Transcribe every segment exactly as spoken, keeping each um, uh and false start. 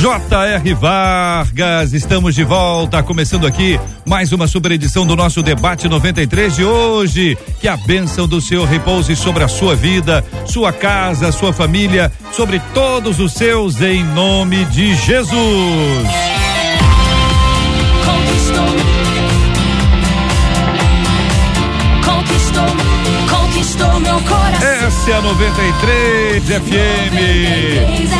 J R. Vargas, estamos de volta, começando aqui mais uma super edição do nosso Debate noventa e três de hoje. Que a bênção do Senhor repouse sobre a sua vida, sua casa, sua família, sobre todos os seus, em nome de Jesus. Essa é a noventa e três F M.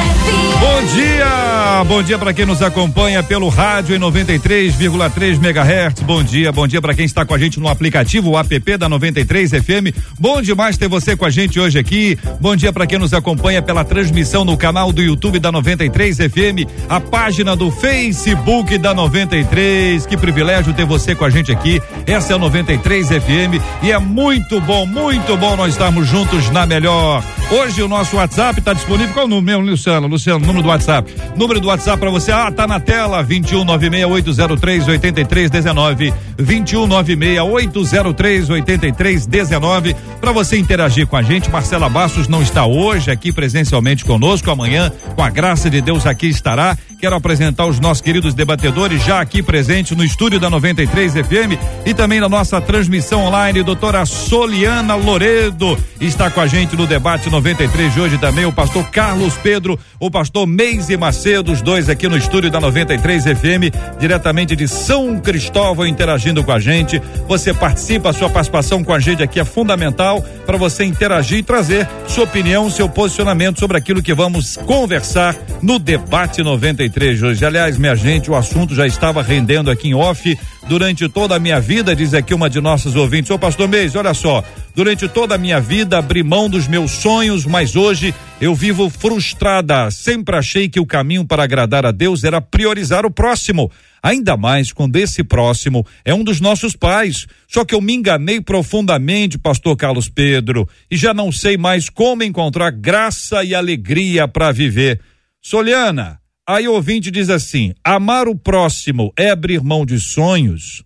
Bom dia! Bom dia para quem nos acompanha pelo rádio em noventa e três vírgula três megahertz. Bom dia, bom dia para quem está com a gente no aplicativo, o app da noventa e três F M. Bom demais ter você com a gente hoje aqui. Bom dia para quem nos acompanha pela transmissão no canal do YouTube da noventa e três F M, a página do Facebook da noventa e três. Que privilégio ter você com a gente aqui. Essa é a noventa e três F M e é muito bom, muito bom nós estarmos juntos na melhor. Hoje o nosso WhatsApp está disponível. Qual o número, Luciano? Luciano, número do WhatsApp. Número do WhatsApp para você. Ah, tá na tela. vinte e um, noventa e seis, oito zero três, oitenta e três dezenove. vinte e um, noventa e seis, oito zero três, oitenta e três dezenove. Para você interagir com a gente. Marcela Bastos não está hoje aqui presencialmente conosco. Amanhã, com a graça de Deus, aqui estará. Quero apresentar os nossos queridos debatedores já aqui presentes no estúdio da noventa e três F M e também na nossa transmissão online. Doutora Soliane Loredo está com a gente no Debate noventa e três de hoje também. O pastor Carlos Pedro, o pastor Maze Macedo, os dois aqui no estúdio da noventa e três F M, diretamente de São Cristóvão, interagindo com a gente. Você participa, a sua participação com a gente aqui é fundamental para você interagir e trazer sua opinião, seu posicionamento sobre aquilo que vamos conversar no Debate noventa e três. Hoje. Aliás, minha gente, o assunto já estava rendendo aqui em off durante toda a minha vida, diz aqui uma de nossas ouvintes. Ô pastor Meis, olha só, durante toda a minha vida abri mão dos meus sonhos, mas hoje eu vivo frustrada. Sempre achei que o caminho para agradar a Deus era priorizar o próximo, ainda mais quando esse próximo é um dos nossos pais. Só que eu me enganei profundamente, pastor Carlos Pedro, e já não sei mais como encontrar graça e alegria para viver. Soliana, aí o ouvinte diz assim: amar o próximo é abrir mão de sonhos?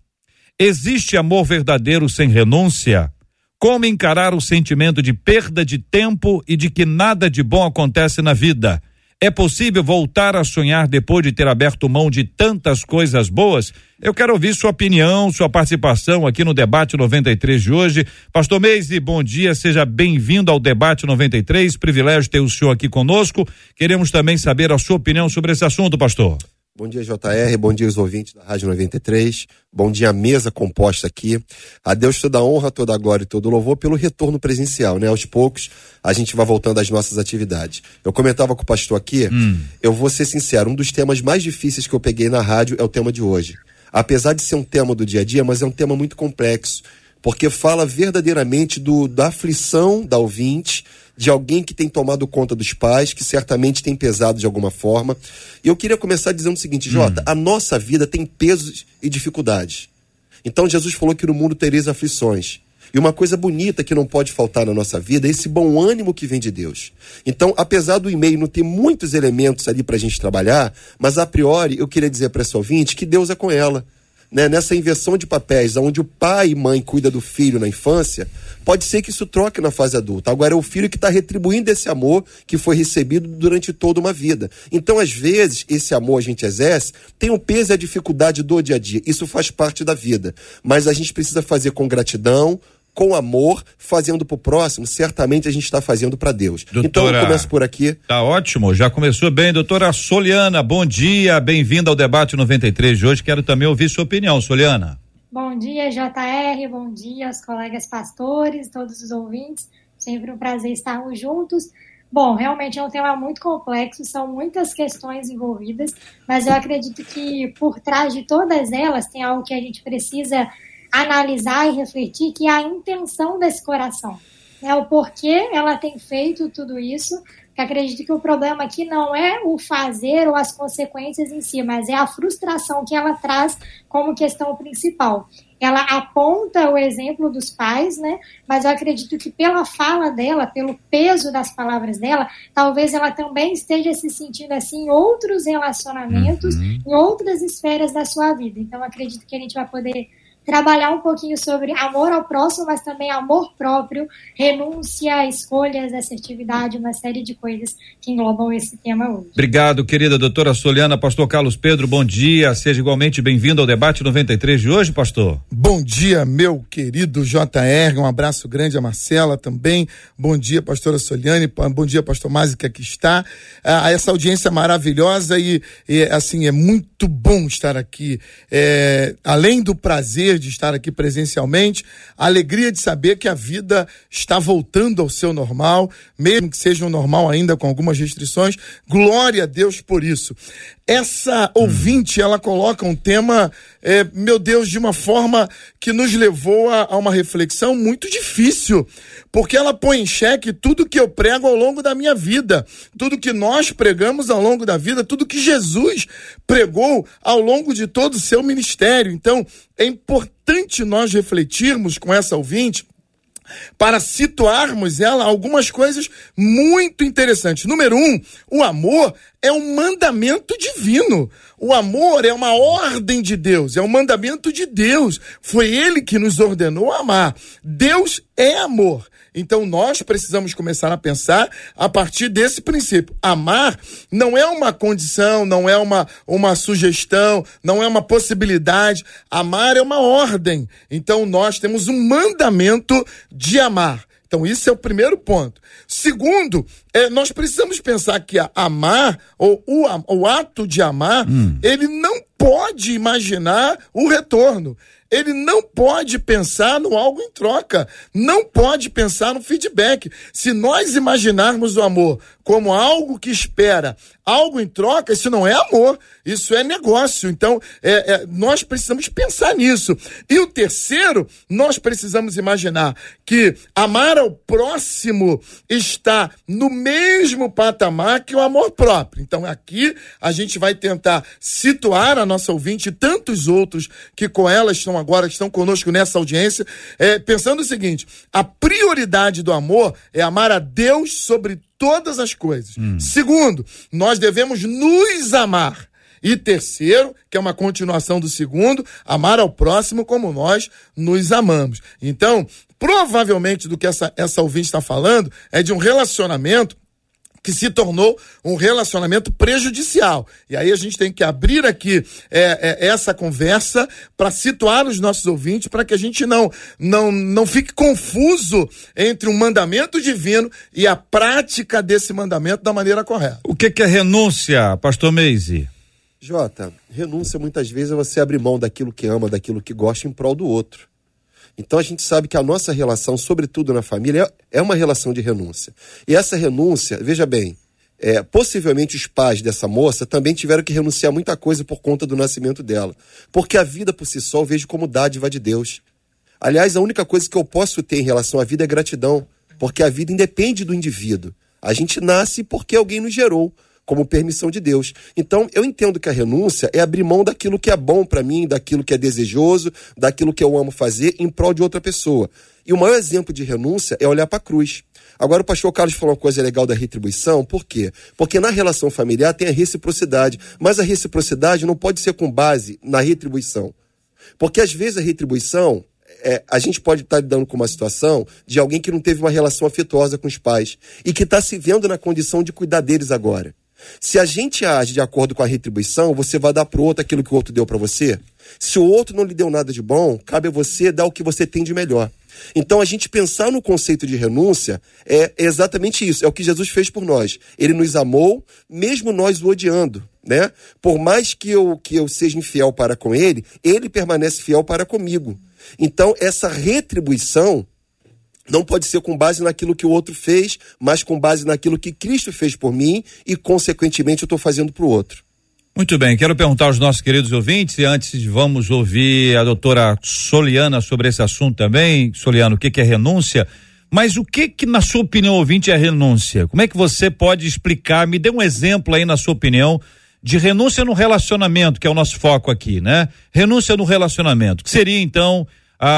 Existe amor verdadeiro sem renúncia? Como encarar o sentimento de perda de tempo e de que nada de bom acontece na vida? É possível voltar a sonhar depois de ter aberto mão de tantas coisas boas? Eu quero ouvir sua opinião, sua participação aqui no Debate noventa e três de hoje. Pastor Meise, bom dia, seja bem-vindo ao Debate noventa e três, privilégio ter o senhor aqui conosco. Queremos também saber a sua opinião sobre esse assunto, pastor. Bom dia, J R, bom dia os ouvintes da Rádio noventa e três, bom dia a mesa composta aqui. A Deus toda a honra, toda a glória e todo o louvor pelo retorno presencial, né? Aos poucos a gente vai voltando às nossas atividades. Eu comentava com o pastor aqui, hum. eu vou ser sincero, um dos temas mais difíceis que eu peguei na rádio é o tema de hoje. Apesar de ser um tema do dia a dia, mas é um tema muito complexo, porque fala verdadeiramente do, da aflição da ouvinte, de alguém que tem tomado conta dos pais, que certamente tem pesado de alguma forma. E eu queria começar dizendo o seguinte, Jota, hum. a nossa vida tem pesos e dificuldades. Então Jesus falou que no mundo tereis aflições. E uma coisa bonita que não pode faltar na nossa vida é esse bom ânimo que vem de Deus. Então, apesar do e-mail não ter muitos elementos ali pra gente trabalhar, mas a priori eu queria dizer para essa ouvinte que Deus é com ela. Né? Nessa inversão de papéis, onde o pai e mãe cuida do filho na infância, pode ser que isso troque na fase adulta. Agora é o filho que está retribuindo esse amor que foi recebido durante toda uma vida. Então, às vezes, esse amor a gente exerce, tem o peso e a dificuldade do dia a dia. Isso faz parte da vida. Mas a gente precisa fazer com gratidão, com amor, fazendo pro próximo, certamente a gente está fazendo para Deus. Doutora, então eu começo por aqui. Tá ótimo, já começou bem. Doutora Soliana, bom dia, bem-vinda ao Debate noventa e três de hoje. Quero também ouvir sua opinião, Soliana. Bom dia, J R, bom dia aos colegas pastores, todos os ouvintes. Sempre um prazer estarmos juntos. Bom, realmente é um tema muito complexo, são muitas questões envolvidas, mas eu acredito que por trás de todas elas tem algo que a gente precisa analisar e refletir, que é a intenção desse coração, né? O porquê ela tem feito tudo isso, Eu acredito que o problema aqui não é o fazer ou as consequências em si, mas é a frustração que ela traz como questão principal. Ela aponta o exemplo dos pais, né? Mas eu acredito que pela fala dela, pelo peso das palavras dela, talvez ela também esteja se sentindo assim em outros relacionamentos, uhum. em outras esferas da sua vida. Então, eu acredito que a gente vai poder trabalhar um pouquinho sobre amor ao próximo, mas também amor próprio, renúncia, escolhas, assertividade, uma série de coisas que englobam esse tema hoje. Obrigado, querida doutora Soliane. Pastor Carlos Pedro, bom dia, seja igualmente bem-vindo ao debate noventa e três de hoje, pastor. Bom dia, meu querido J R, um abraço grande a Marcela também, bom dia, pastora Soliane, bom dia, pastor Mazzi, que aqui está, ah, essa audiência maravilhosa e, e, assim, é muito bom estar aqui, é, além do prazer de estar aqui presencialmente, a alegria de saber que a vida está voltando ao seu normal, mesmo que seja um normal ainda com algumas restrições. Glória a Deus por isso. Essa ouvinte, ela coloca um tema, é, meu Deus, de uma forma que nos levou a, a uma reflexão muito difícil, porque ela põe em xeque tudo que eu prego ao longo da minha vida, tudo que nós pregamos ao longo da vida, tudo que Jesus pregou ao longo de todo o seu ministério. Então, é importante nós refletirmos com essa ouvinte, para situarmos ela algumas coisas muito interessantes. Número um, o amor é um mandamento divino. O amor é uma ordem de Deus, é um mandamento de Deus. Foi ele que nos ordenou amar. Deus é amor. Então nós precisamos começar a pensar a partir desse princípio. Amar não é uma condição, não é uma, uma sugestão, não é uma possibilidade. Amar é uma ordem. Então nós temos um mandamento de amar. Então isso é o primeiro ponto. Segundo, é, nós precisamos pensar que a amar, ou o, o ato de amar, hum. ele não pode imaginar o retorno. Ele não pode pensar no algo em troca, não pode pensar no feedback. Se nós imaginarmos o amor como algo que espera, algo em troca, isso não é amor, isso é negócio. Então, é, é, nós precisamos pensar nisso. E o terceiro, nós precisamos imaginar que amar ao próximo está no mesmo patamar que o amor próprio. Então, aqui a gente vai tentar situar a nossa ouvinte e tantos outros que com ela estão agora, estão conosco nessa audiência, é, pensando o seguinte: a prioridade do amor é amar a Deus sobre todas as coisas. Hum. Segundo, nós devemos nos amar. E terceiro, que é uma continuação do segundo, amar ao próximo como nós nos amamos. Então, provavelmente do que essa, essa ouvinte está falando é de um relacionamento que se tornou um relacionamento prejudicial. E aí a gente tem que abrir aqui é, é, essa conversa para situar os nossos ouvintes, para que a gente não, não, não fique confuso entre um mandamento divino e a prática desse mandamento da maneira correta. O que, que é renúncia, pastor Maze? Jota, renúncia muitas vezes é você abrir mão daquilo que ama, daquilo que gosta em prol do outro. Então a gente sabe que a nossa relação, sobretudo na família, é uma relação de renúncia. E essa renúncia, veja bem, é, possivelmente os pais dessa moça também tiveram que renunciar muita coisa por conta do nascimento dela. Porque a vida por si só eu vejo como dádiva de Deus. Aliás, a única coisa que eu posso ter em relação à vida é gratidão. Porque a vida independe do indivíduo. A gente nasce porque alguém nos gerou, como permissão de Deus. Então, eu entendo que a renúncia é abrir mão daquilo que é bom para mim, daquilo que é desejoso, daquilo que eu amo fazer, em prol de outra pessoa. E o maior exemplo de renúncia é olhar para a cruz. Agora, o pastor Carlos falou uma coisa legal da retribuição, por quê? Porque na relação familiar tem a reciprocidade, mas a reciprocidade não pode ser com base na retribuição. Porque, às vezes, a retribuição... É, a gente pode estar lidando com uma situação de alguém que não teve uma relação afetuosa com os pais e que está se vendo na condição de cuidar deles agora. Se a gente age de acordo com a retribuição, você vai dar para o outro aquilo que o outro deu para você. Se o outro não lhe deu nada de bom, cabe a você dar o que você tem de melhor. Então, a gente pensar no conceito de renúncia é exatamente isso, é o que Jesus fez por nós. Ele nos amou, mesmo nós o odiando, né? Por mais que eu, que eu seja infiel para com ele, ele permanece fiel para comigo. Então, essa retribuição não pode ser com base naquilo que o outro fez, mas com base naquilo que Cristo fez por mim e, consequentemente, eu estou fazendo para o outro. Muito bem, quero perguntar aos nossos queridos ouvintes, e antes vamos ouvir a doutora Soliane sobre esse assunto também. Soliane, o que, que é renúncia? Mas o que que, na sua opinião, ouvinte, é renúncia? Como é que você pode explicar? Me dê um exemplo aí, na sua opinião, de renúncia no relacionamento, que é o nosso foco aqui, né? Renúncia no relacionamento, que seria, então, a,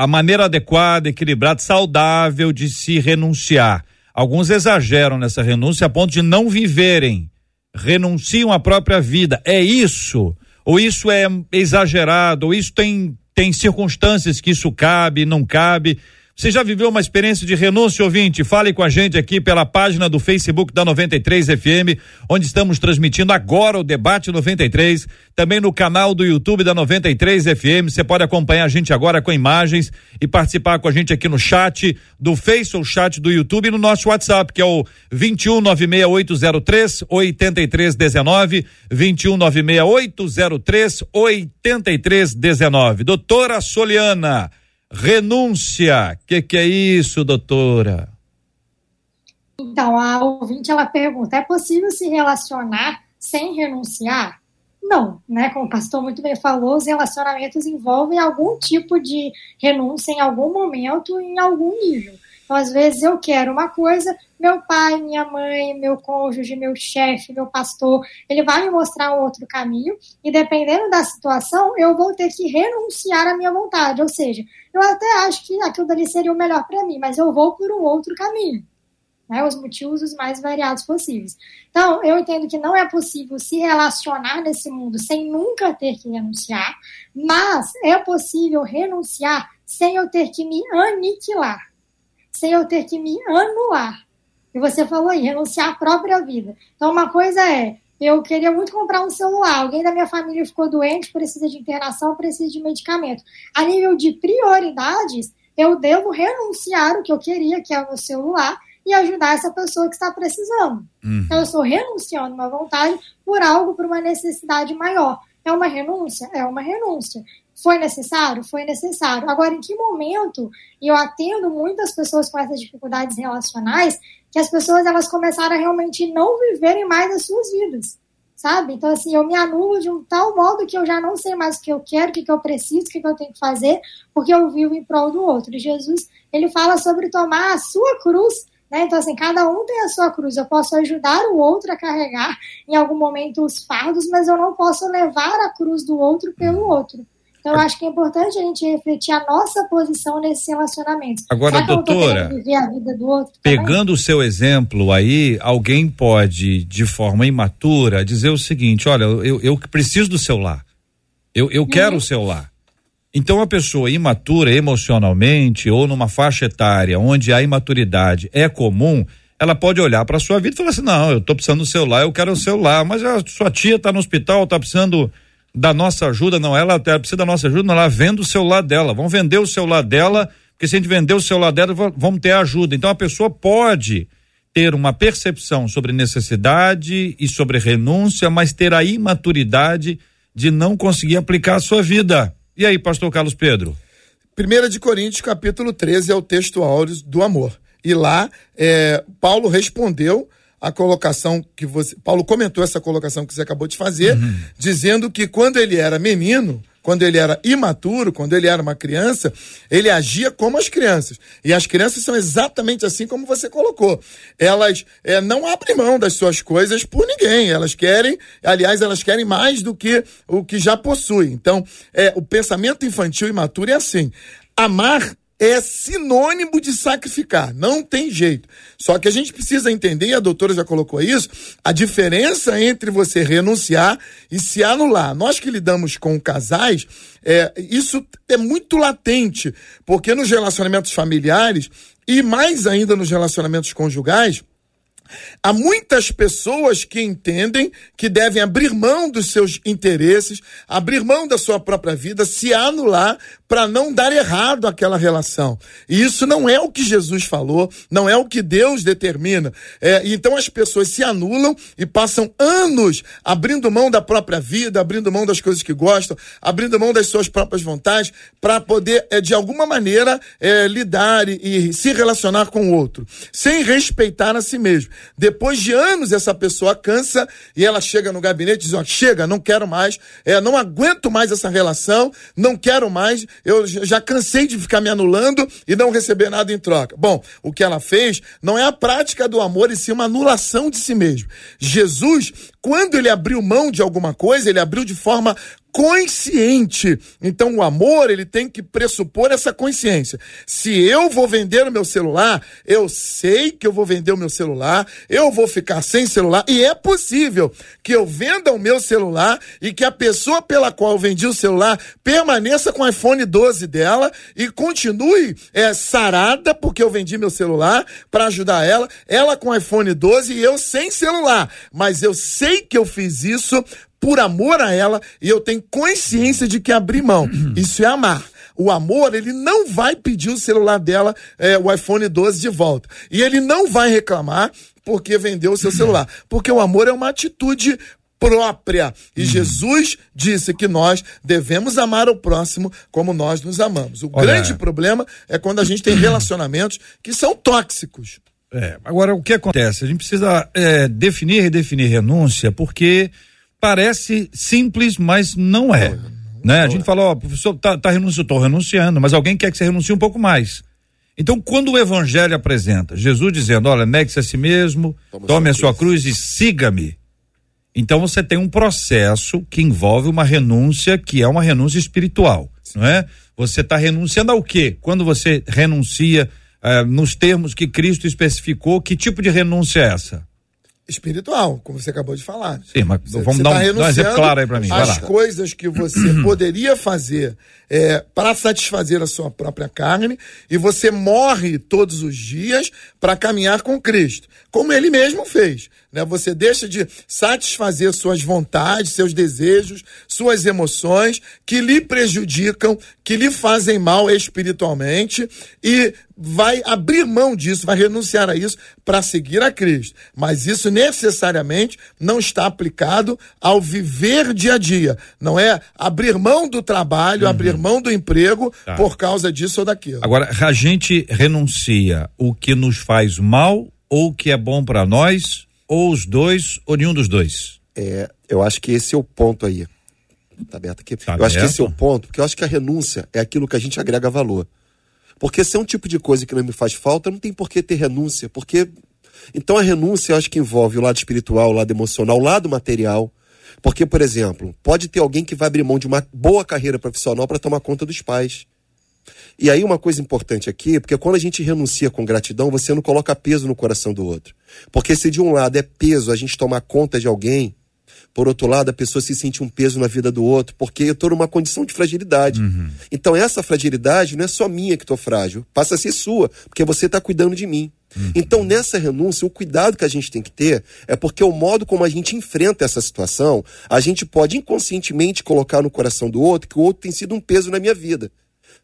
a, a maneira adequada, equilibrada, saudável de se renunciar. Alguns exageram nessa renúncia a ponto de não viverem, renunciam à própria vida. É isso? Ou isso é exagerado? Ou isso tem, tem circunstâncias que isso cabe, não cabe? Você já viveu uma experiência de renúncia, ouvinte? Fale com a gente aqui pela página do Facebook da noventa e três F M, onde estamos transmitindo agora o Debate noventa e três, também no canal do YouTube da noventa e três F M. Você pode acompanhar a gente agora com imagens e participar com a gente aqui no chat do Face ou chat do YouTube e no nosso WhatsApp, que é o vinte e um, nove seis oito zero três, oito três um nove, vinte e um, nove seis oito zero três, oito três um nove. Doutora Soliana, renúncia, o que, que é isso, doutora? Então, a ouvinte, ela pergunta, é possível se relacionar sem renunciar? Não, né? Como o pastor muito bem falou, os relacionamentos envolvem algum tipo de renúncia em algum momento, em algum nível. Então, às vezes eu quero uma coisa, meu pai, minha mãe, meu cônjuge, meu chefe, meu pastor, ele vai me mostrar um outro caminho e, dependendo da situação, eu vou ter que renunciar à minha vontade. Ou seja, eu até acho que aquilo dali seria o melhor para mim, mas eu vou por um outro caminho. Né? Os motivos os mais variados possíveis. Então, eu entendo que não é possível se relacionar nesse mundo sem nunca ter que renunciar, mas é possível renunciar sem eu ter que me aniquilar, sem eu ter que me anular. E você falou aí, renunciar à própria vida. Então, uma coisa é, eu queria muito comprar um celular, alguém da minha família ficou doente, precisa de internação, precisa de medicamento. A nível de prioridades, eu devo renunciar o que eu queria, que é o meu celular, e ajudar essa pessoa que está precisando. Uhum. Então, eu estou renunciando uma vontade por algo, por uma necessidade maior. É uma renúncia? É uma renúncia. Foi necessário? Foi necessário. Agora, em que momento, e eu atendo muitas pessoas com essas dificuldades relacionais, que as pessoas, elas começaram a realmente não viverem mais as suas vidas, sabe? Então, assim, eu me anulo de um tal modo que eu já não sei mais o que eu quero, o que eu preciso, o que eu tenho que fazer, porque eu vivo em prol do outro. E Jesus, ele fala sobre tomar a sua cruz, né? Então, assim, cada um tem a sua cruz. Eu posso ajudar o outro a carregar, em algum momento, os fardos, mas eu não posso levar a cruz do outro pelo outro. Então, eu acho que é importante a gente refletir a nossa posição nesses relacionamentos. Agora, doutora, viver a vida do outro, pegando o seu exemplo aí, alguém pode, de forma imatura, dizer o seguinte, olha, eu, eu preciso do celular, eu, eu quero o celular. Então, a pessoa imatura emocionalmente ou numa faixa etária onde a imaturidade é comum, ela pode olhar para a sua vida e falar assim, não, eu tô precisando do celular, eu quero o celular, mas a sua tia tá no hospital, tá precisando da nossa ajuda, não, ela, ela precisa da nossa ajuda, não, ela vende o celular dela, vamos vender o celular dela, porque se a gente vender o celular dela, vamos ter ajuda. Então, a pessoa pode ter uma percepção sobre necessidade e sobre renúncia, mas ter a imaturidade de não conseguir aplicar a sua vida. E aí, pastor Carlos Pedro? Primeira de Coríntios, capítulo treze, é o texto áureo do amor. E lá, é, Paulo respondeu a colocação que você... Paulo comentou essa colocação que você acabou de fazer, uhum, dizendo que quando ele era menino, quando ele era imaturo, quando ele era uma criança, ele agia como as crianças. E as crianças são exatamente assim como você colocou. Elas é, não abrem mão das suas coisas por ninguém. Elas querem, aliás, elas querem mais do que o que já possuem. Então, é, o pensamento infantil imaturo é assim. Amar é sinônimo de sacrificar, não tem jeito. Só que a gente precisa entender, e a doutora já colocou isso, a diferença entre você renunciar e se anular. Nós que lidamos com casais, é, isso é muito latente, porque nos relacionamentos familiares e mais ainda nos relacionamentos conjugais, há muitas pessoas que entendem que devem abrir mão dos seus interesses, abrir mão da sua própria vida, se anular para não dar errado àquela relação. E isso não é o que Jesus falou, não é o que Deus determina. É, então as pessoas se anulam e passam anos abrindo mão da própria vida, abrindo mão das coisas que gostam, abrindo mão das suas próprias vontades para poder, é, de alguma maneira, é, lidar e, e se relacionar com o outro, sem respeitar a si mesmo. Depois de anos, essa pessoa cansa e ela chega no gabinete e diz, ó, chega, não quero mais, é, não aguento mais essa relação, não quero mais, eu já cansei de ficar me anulando e não receber nada em troca. Bom, o que ela fez não é a prática do amor, e sim uma anulação de si mesmo. Jesus, quando ele abriu mão de alguma coisa, ele abriu de forma consciente. Então o amor, ele tem que pressupor essa consciência. Se eu vou vender o meu celular, eu sei que eu vou vender o meu celular, eu vou ficar sem celular, e é possível que eu venda o meu celular e que a pessoa pela qual eu vendi o celular permaneça com o iPhone doze dela e continue é, sarada, porque eu vendi meu celular para ajudar ela, ela com o iPhone doze e eu sem celular, mas eu sei que eu fiz isso por amor a ela, e eu tenho consciência de que abri mão. Isso é amar. O amor, ele não vai pedir o celular dela, é, o iPhone doze de volta. E ele não vai reclamar porque vendeu o seu celular. Porque o amor é uma atitude própria. E Jesus disse que nós devemos amar o próximo como nós nos amamos. O Olha... grande problema é quando a gente tem relacionamentos que são tóxicos. É, agora, o que acontece? A gente precisa é, definir e redefinir renúncia, porque parece simples, mas não é. Não, não, né? Não a gente é. fala, ó, professor, tá, tá renunciando, eu tô renunciando, mas alguém quer que você renuncie um pouco mais. Então, quando o evangelho apresenta Jesus dizendo, olha, negue-se a si mesmo, tome, tome a sua cruz, cruz e siga-me. Então, você tem um processo que envolve uma renúncia, que é uma renúncia espiritual, não é? Você tá renunciando ao quê? Quando você renuncia eh, nos termos que Cristo especificou, que tipo de renúncia é essa? Espiritual, como você acabou de falar. Sim, mas você, vamos você dar, um, dar um exemplo claro aí pra mim. As coisas que você poderia fazer é, para satisfazer a sua própria carne, e você morre todos os dias para caminhar com Cristo, como ele mesmo fez. Né? Você deixa de satisfazer suas vontades, seus desejos, suas emoções, que lhe prejudicam, que lhe fazem mal espiritualmente, e vai abrir mão disso, vai renunciar a isso para seguir a Cristo. Mas isso necessariamente não está aplicado ao viver dia a dia. Não é abrir mão do trabalho, uhum. abrir mão do emprego tá. por causa disso ou daquilo. Agora, a gente renuncia o que nos faz mal ou o que é bom para nós, ou os dois, ou nenhum dos dois? É, eu acho que esse é o ponto aí. Tá aberto aqui? Tá eu aberto? Acho que esse é o ponto, porque eu acho que a renúncia é aquilo que a gente agrega valor. Porque se é um tipo de coisa que não me faz falta, não tem por que ter renúncia, porque... Então a renúncia, eu acho que envolve o lado espiritual, o lado emocional, o lado material. Porque, por exemplo, pode ter alguém que vai abrir mão de uma boa carreira profissional para tomar conta dos pais. E aí uma coisa importante aqui, porque quando a gente renuncia com gratidão, você não coloca peso no coração do outro. Porque se de um lado é peso a gente tomar conta de alguém, por outro lado a pessoa se sente um peso na vida do outro, porque eu estou numa condição de fragilidade. Uhum. Então essa fragilidade não é só minha que estou frágil, passa a ser sua, porque você está cuidando de mim. Uhum. Então nessa renúncia, o cuidado que a gente tem que ter é porque o modo como a gente enfrenta essa situação, a gente pode inconscientemente colocar no coração do outro que o outro tem sido um peso na minha vida.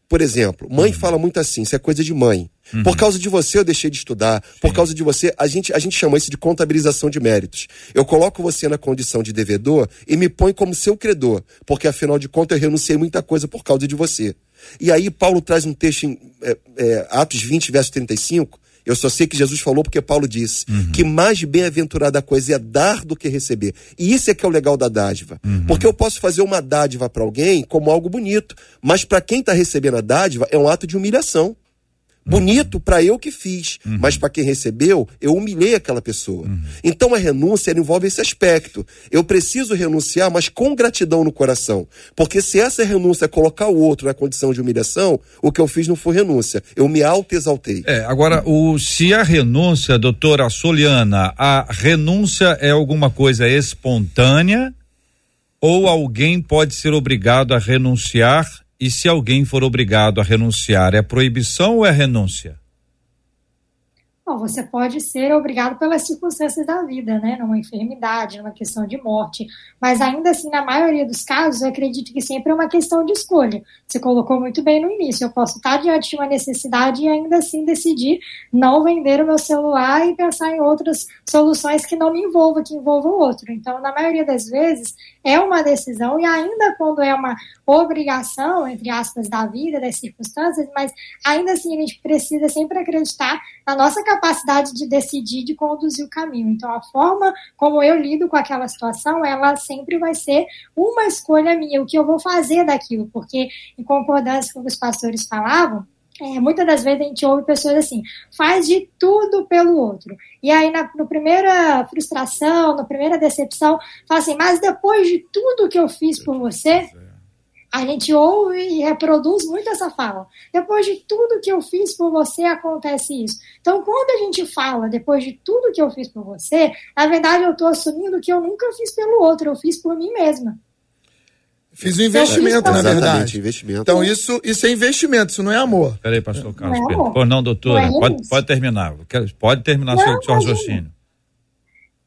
Por exemplo, mãe uhum. fala muito assim, isso é coisa de mãe. Uhum. Por causa de você eu deixei de estudar, Sim. por causa de você, a gente, a gente chama isso de contabilização de méritos. Eu coloco você na condição de devedor e me põe como seu credor, porque afinal de contas eu renunciei muita coisa por causa de você. E aí Paulo traz um texto em é, é, Atos vinte, verso trinta e cinco, eu só sei que Jesus falou porque Paulo disse uhum. que mais bem-aventurada coisa é dar do que receber. E isso é que é o legal da dádiva. Uhum. Porque eu posso fazer uma dádiva para alguém como algo bonito, mas para quem está recebendo a dádiva é um ato de humilhação. Bonito para eu que fiz, uhum. mas para quem recebeu, eu humilhei aquela pessoa. Uhum. Então a renúncia ela envolve esse aspecto. Eu preciso renunciar, mas com gratidão no coração. Porque se essa renúncia é colocar o outro na condição de humilhação, o que eu fiz não foi renúncia. Eu me autoexaltei. É, agora, o, se a renúncia, doutora Soliana, a renúncia é alguma coisa espontânea ou alguém pode ser obrigado a renunciar? E se alguém for obrigado a renunciar, é proibição ou é renúncia? Bom, você pode ser obrigado pelas circunstâncias da vida, né? Numa enfermidade, numa questão de morte. Mas ainda assim, na maioria dos casos, eu acredito que sempre é uma questão de escolha. Você colocou muito bem no início. Eu posso estar diante de uma necessidade e ainda assim decidir não vender o meu celular e pensar em outras soluções que não me envolvam, que envolvam o outro. Então, na maioria das vezes, é uma decisão, e ainda quando é uma obrigação, entre aspas, da vida, das circunstâncias, mas ainda assim a gente precisa sempre acreditar na nossa capacidade de decidir, de conduzir o caminho. Então, a forma como eu lido com aquela situação, ela sempre vai ser uma escolha minha, o que eu vou fazer daquilo, porque, em concordância com o que os pastores falavam, É, muitas das vezes a gente ouve pessoas assim, faz de tudo pelo outro. E aí, na no primeira frustração, na primeira decepção, fala assim, mas depois de tudo que eu fiz por você... A gente ouve e reproduz muito essa fala. Depois de tudo que eu fiz por você, acontece isso. Então, quando a gente fala, depois de tudo que eu fiz por você, na verdade, eu estou assumindo que eu nunca fiz pelo outro, eu fiz por mim mesma. Fiz um investimento, é, na verdade. Investimento. Então, isso, isso é investimento, isso não é amor. Peraí, pastor Carlos Pedro. Não, Pô, não doutora, não é pode, pode terminar. Pode terminar não, seu, seu raciocínio.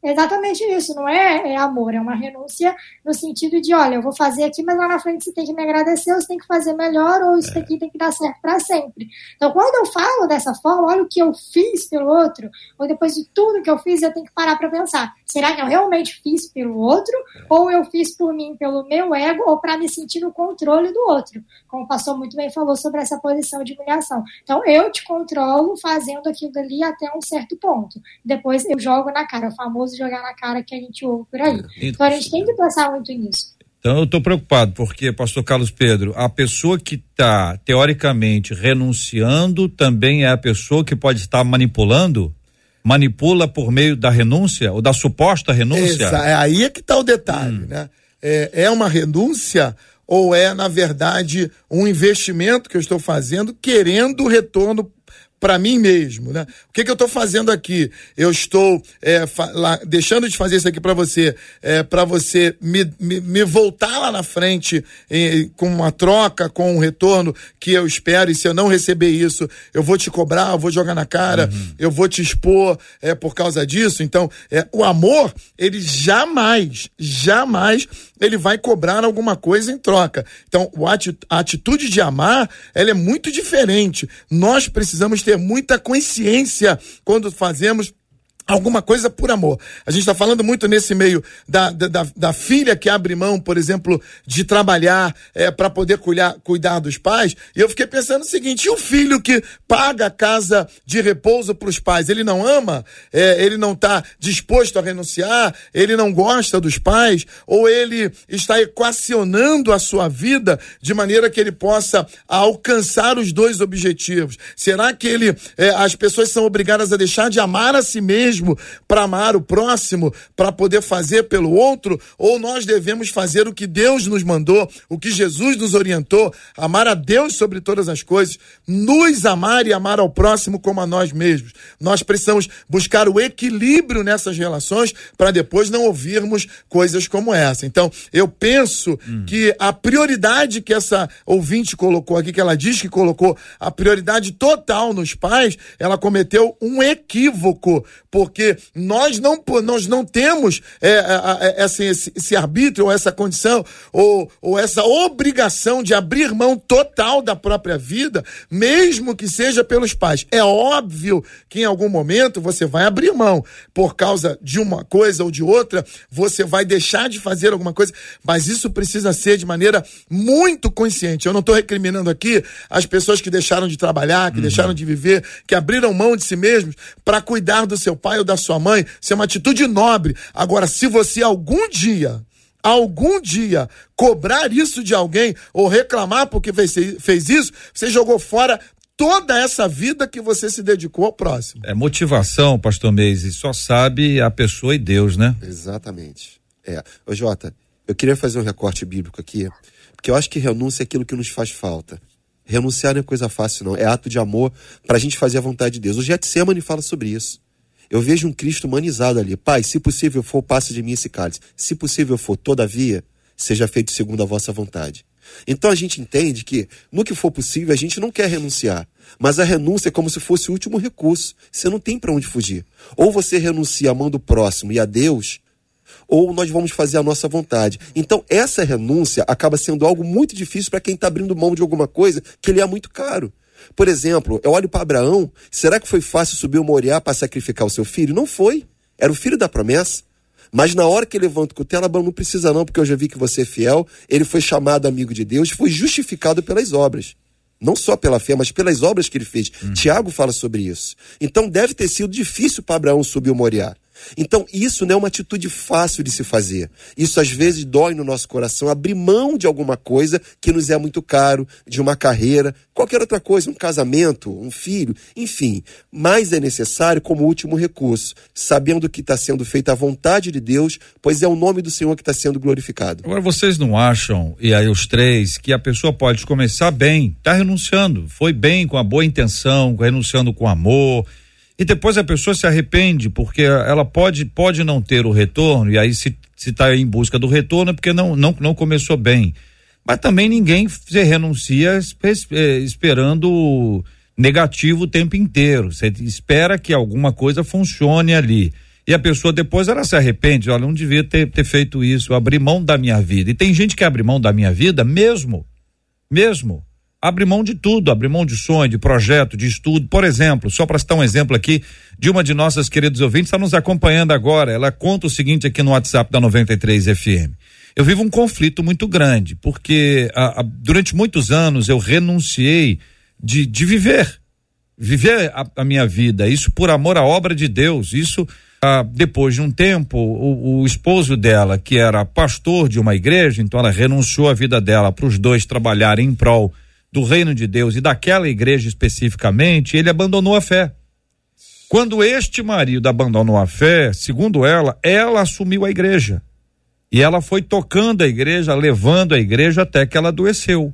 Exatamente isso, não é, é amor, é uma renúncia no sentido de, olha, eu vou fazer aqui, mas lá na frente você tem que me agradecer, ou você tem que fazer melhor, ou isso aqui tem que dar certo para sempre. Então, quando eu falo dessa forma, olha o que eu fiz pelo outro, ou depois de tudo que eu fiz, eu tenho que parar para pensar, será que eu realmente fiz pelo outro, ou eu fiz por mim, pelo meu ego, ou para me sentir no controle do outro? Como o pastor muito bem falou sobre essa posição de humilhação. Então, eu te controlo fazendo aquilo dali até um certo ponto. Depois eu jogo na cara, o famoso jogar na cara que a gente ouve por aí. Então a gente tem que pensar muito nisso. Então eu estou preocupado, porque, pastor Carlos Pedro, a pessoa que está teoricamente renunciando também é a pessoa que pode estar manipulando? Manipula por meio da renúncia ou da suposta renúncia? Essa, é aí é que está o detalhe, hum. né? É, é uma renúncia ou é, na verdade, um investimento que eu estou fazendo querendo o retorno para mim mesmo, né? O que que eu estou fazendo aqui? Eu estou é, fa- lá, deixando de fazer isso aqui para você, é, para você me, me, me voltar lá na frente eh, com uma troca, com um retorno que eu espero, e se eu não receber isso, eu vou te cobrar, eu vou jogar na cara, uhum. eu vou te expor é, por causa disso. Então, é, o amor, ele jamais, jamais ele vai cobrar alguma coisa em troca. Então, o ati- a atitude de amar, ela é muito diferente. Nós precisamos ter ter muita consciência quando fazemos alguma coisa por amor. A gente está falando muito nesse meio da, da, da, da filha que abre mão, por exemplo, de trabalhar é, para poder cuidar, cuidar dos pais. E eu fiquei pensando o seguinte, e o filho que paga a casa de repouso para os pais, ele não ama? É, ele não está disposto a renunciar? Ele não gosta dos pais? Ou ele está equacionando a sua vida de maneira que ele possa alcançar os dois objetivos? Será que ele, é, as pessoas são obrigadas a deixar de amar a si mesmo para amar o próximo, para poder fazer pelo outro? Ou nós devemos fazer o que Deus nos mandou, o que Jesus nos orientou, amar a Deus sobre todas as coisas, nos amar e amar ao próximo como a nós mesmos? Nós precisamos buscar o equilíbrio nessas relações para depois não ouvirmos coisas como essa. Então, eu penso hum. que a prioridade que essa ouvinte colocou aqui, que ela diz que colocou a prioridade total nos pais, ela cometeu um equívoco, porque nós não, nós não temos é, é, assim, esse, esse arbítrio, ou essa condição, ou, ou essa obrigação de abrir mão total da própria vida, mesmo que seja pelos pais. É óbvio que em algum momento você vai abrir mão por causa de uma coisa ou de outra, você vai deixar de fazer alguma coisa, mas isso precisa ser de maneira muito consciente. Eu não estou recriminando aqui as pessoas que deixaram de trabalhar, que uhum. deixaram de viver, que abriram mão de si mesmos para cuidar do seu pai ou da sua mãe. Isso é uma atitude nobre. Agora, se você algum dia, algum dia cobrar isso de alguém ou reclamar porque fez, fez isso, você jogou fora toda essa vida que você se dedicou ao próximo. É motivação, pastor Maze, só sabe a pessoa e Deus, né? Exatamente. É. Ô Jota, eu queria fazer um recorte bíblico aqui, porque eu acho que renúncia é aquilo que nos faz falta. Renunciar não é coisa fácil, não. É ato de amor pra gente fazer a vontade de Deus. O Getsêmani fala sobre isso. Eu vejo um Cristo humanizado ali. Pai, se possível for, passe de mim esse cálice. Se possível for, todavia, seja feito segundo a vossa vontade. Então a gente entende que, no que for possível, a gente não quer renunciar. Mas a renúncia é como se fosse o último recurso. Você não tem para onde fugir. Ou você renuncia à mão do próximo e a Deus, ou nós vamos fazer a nossa vontade. Então essa renúncia acaba sendo algo muito difícil para quem está abrindo mão de alguma coisa que lhe é muito caro. Por exemplo, eu olho para Abraão, será que foi fácil subir o Moriá para sacrificar o seu filho? Não foi, era o filho da promessa. Mas na hora que ele levanta o cutelo, Abraão não precisa não, porque eu já vi que você é fiel. Ele foi chamado amigo de Deus, foi justificado pelas obras. Não só pela fé, mas pelas obras que ele fez. Hum. Tiago fala sobre isso. Então deve ter sido difícil para Abraão subir o Moriá. Então isso não é uma atitude fácil de se fazer. Isso às vezes dói no nosso coração, abrir mão de alguma coisa que nos é muito caro, de uma carreira, qualquer outra coisa, um casamento, um filho, enfim. Mas é necessário como último recurso, sabendo que está sendo feita a vontade de Deus, pois é o nome do Senhor que está sendo glorificado. Agora, vocês não acham, e aí os três, que a pessoa pode começar bem, está renunciando, foi bem, com a boa intenção, renunciando com amor, e depois a pessoa se arrepende, porque ela pode, pode não ter o retorno, e aí se está em busca do retorno é porque não, não, não começou bem. Mas também ninguém se renuncia esperando negativo o tempo inteiro. Você espera que alguma coisa funcione ali. E a pessoa depois, ela se arrepende, olha, não devia ter, ter feito isso, abrir mão da minha vida. E tem gente que abre mão da minha vida mesmo, mesmo. Abre mão de tudo, abre mão de sonho, de projeto, de estudo. Por exemplo, só para citar um exemplo aqui de uma de nossas queridas ouvintes, está nos acompanhando agora. Ela conta o seguinte aqui no WhatsApp da noventa e três F M. Eu vivo um conflito muito grande, porque a, a, durante muitos anos eu renunciei de, de viver, viver a, a minha vida, isso por amor à obra de Deus. Isso, a, depois de um tempo, o, o esposo dela, que era pastor de uma igreja, então ela renunciou a vida dela para os dois trabalharem em prol do reino de Deus e daquela igreja especificamente, ele abandonou a fé. Quando este marido abandonou a fé, segundo ela, ela assumiu a igreja. E ela foi tocando a igreja, levando a igreja até que ela adoeceu.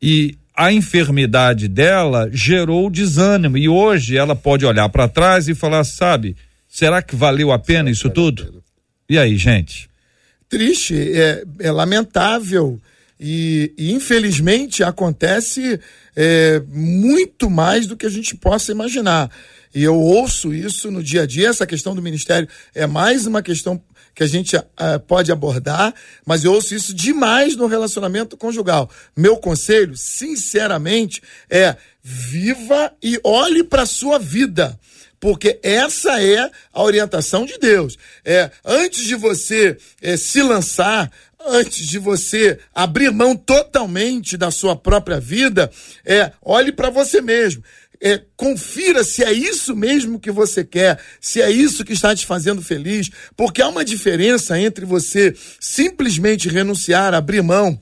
E a enfermidade dela gerou desânimo. E hoje ela pode olhar para trás e falar, sabe, será que valeu a pena isso tudo? E aí, gente? Triste, é, é lamentável. E, e infelizmente acontece é, muito mais do que a gente possa imaginar, e eu ouço isso no dia a dia. Essa questão do ministério é mais uma questão que a gente a, pode abordar, mas eu ouço isso demais no relacionamento conjugal. Meu conselho, sinceramente, é: viva e olhe para a sua vida, porque essa é a orientação de Deus. É, antes de você é, se lançar, antes de você abrir mão totalmente da sua própria vida, é, olhe para você mesmo. É, confira se é isso mesmo que você quer, se é isso que está te fazendo feliz, porque há uma diferença entre você simplesmente renunciar, abrir mão,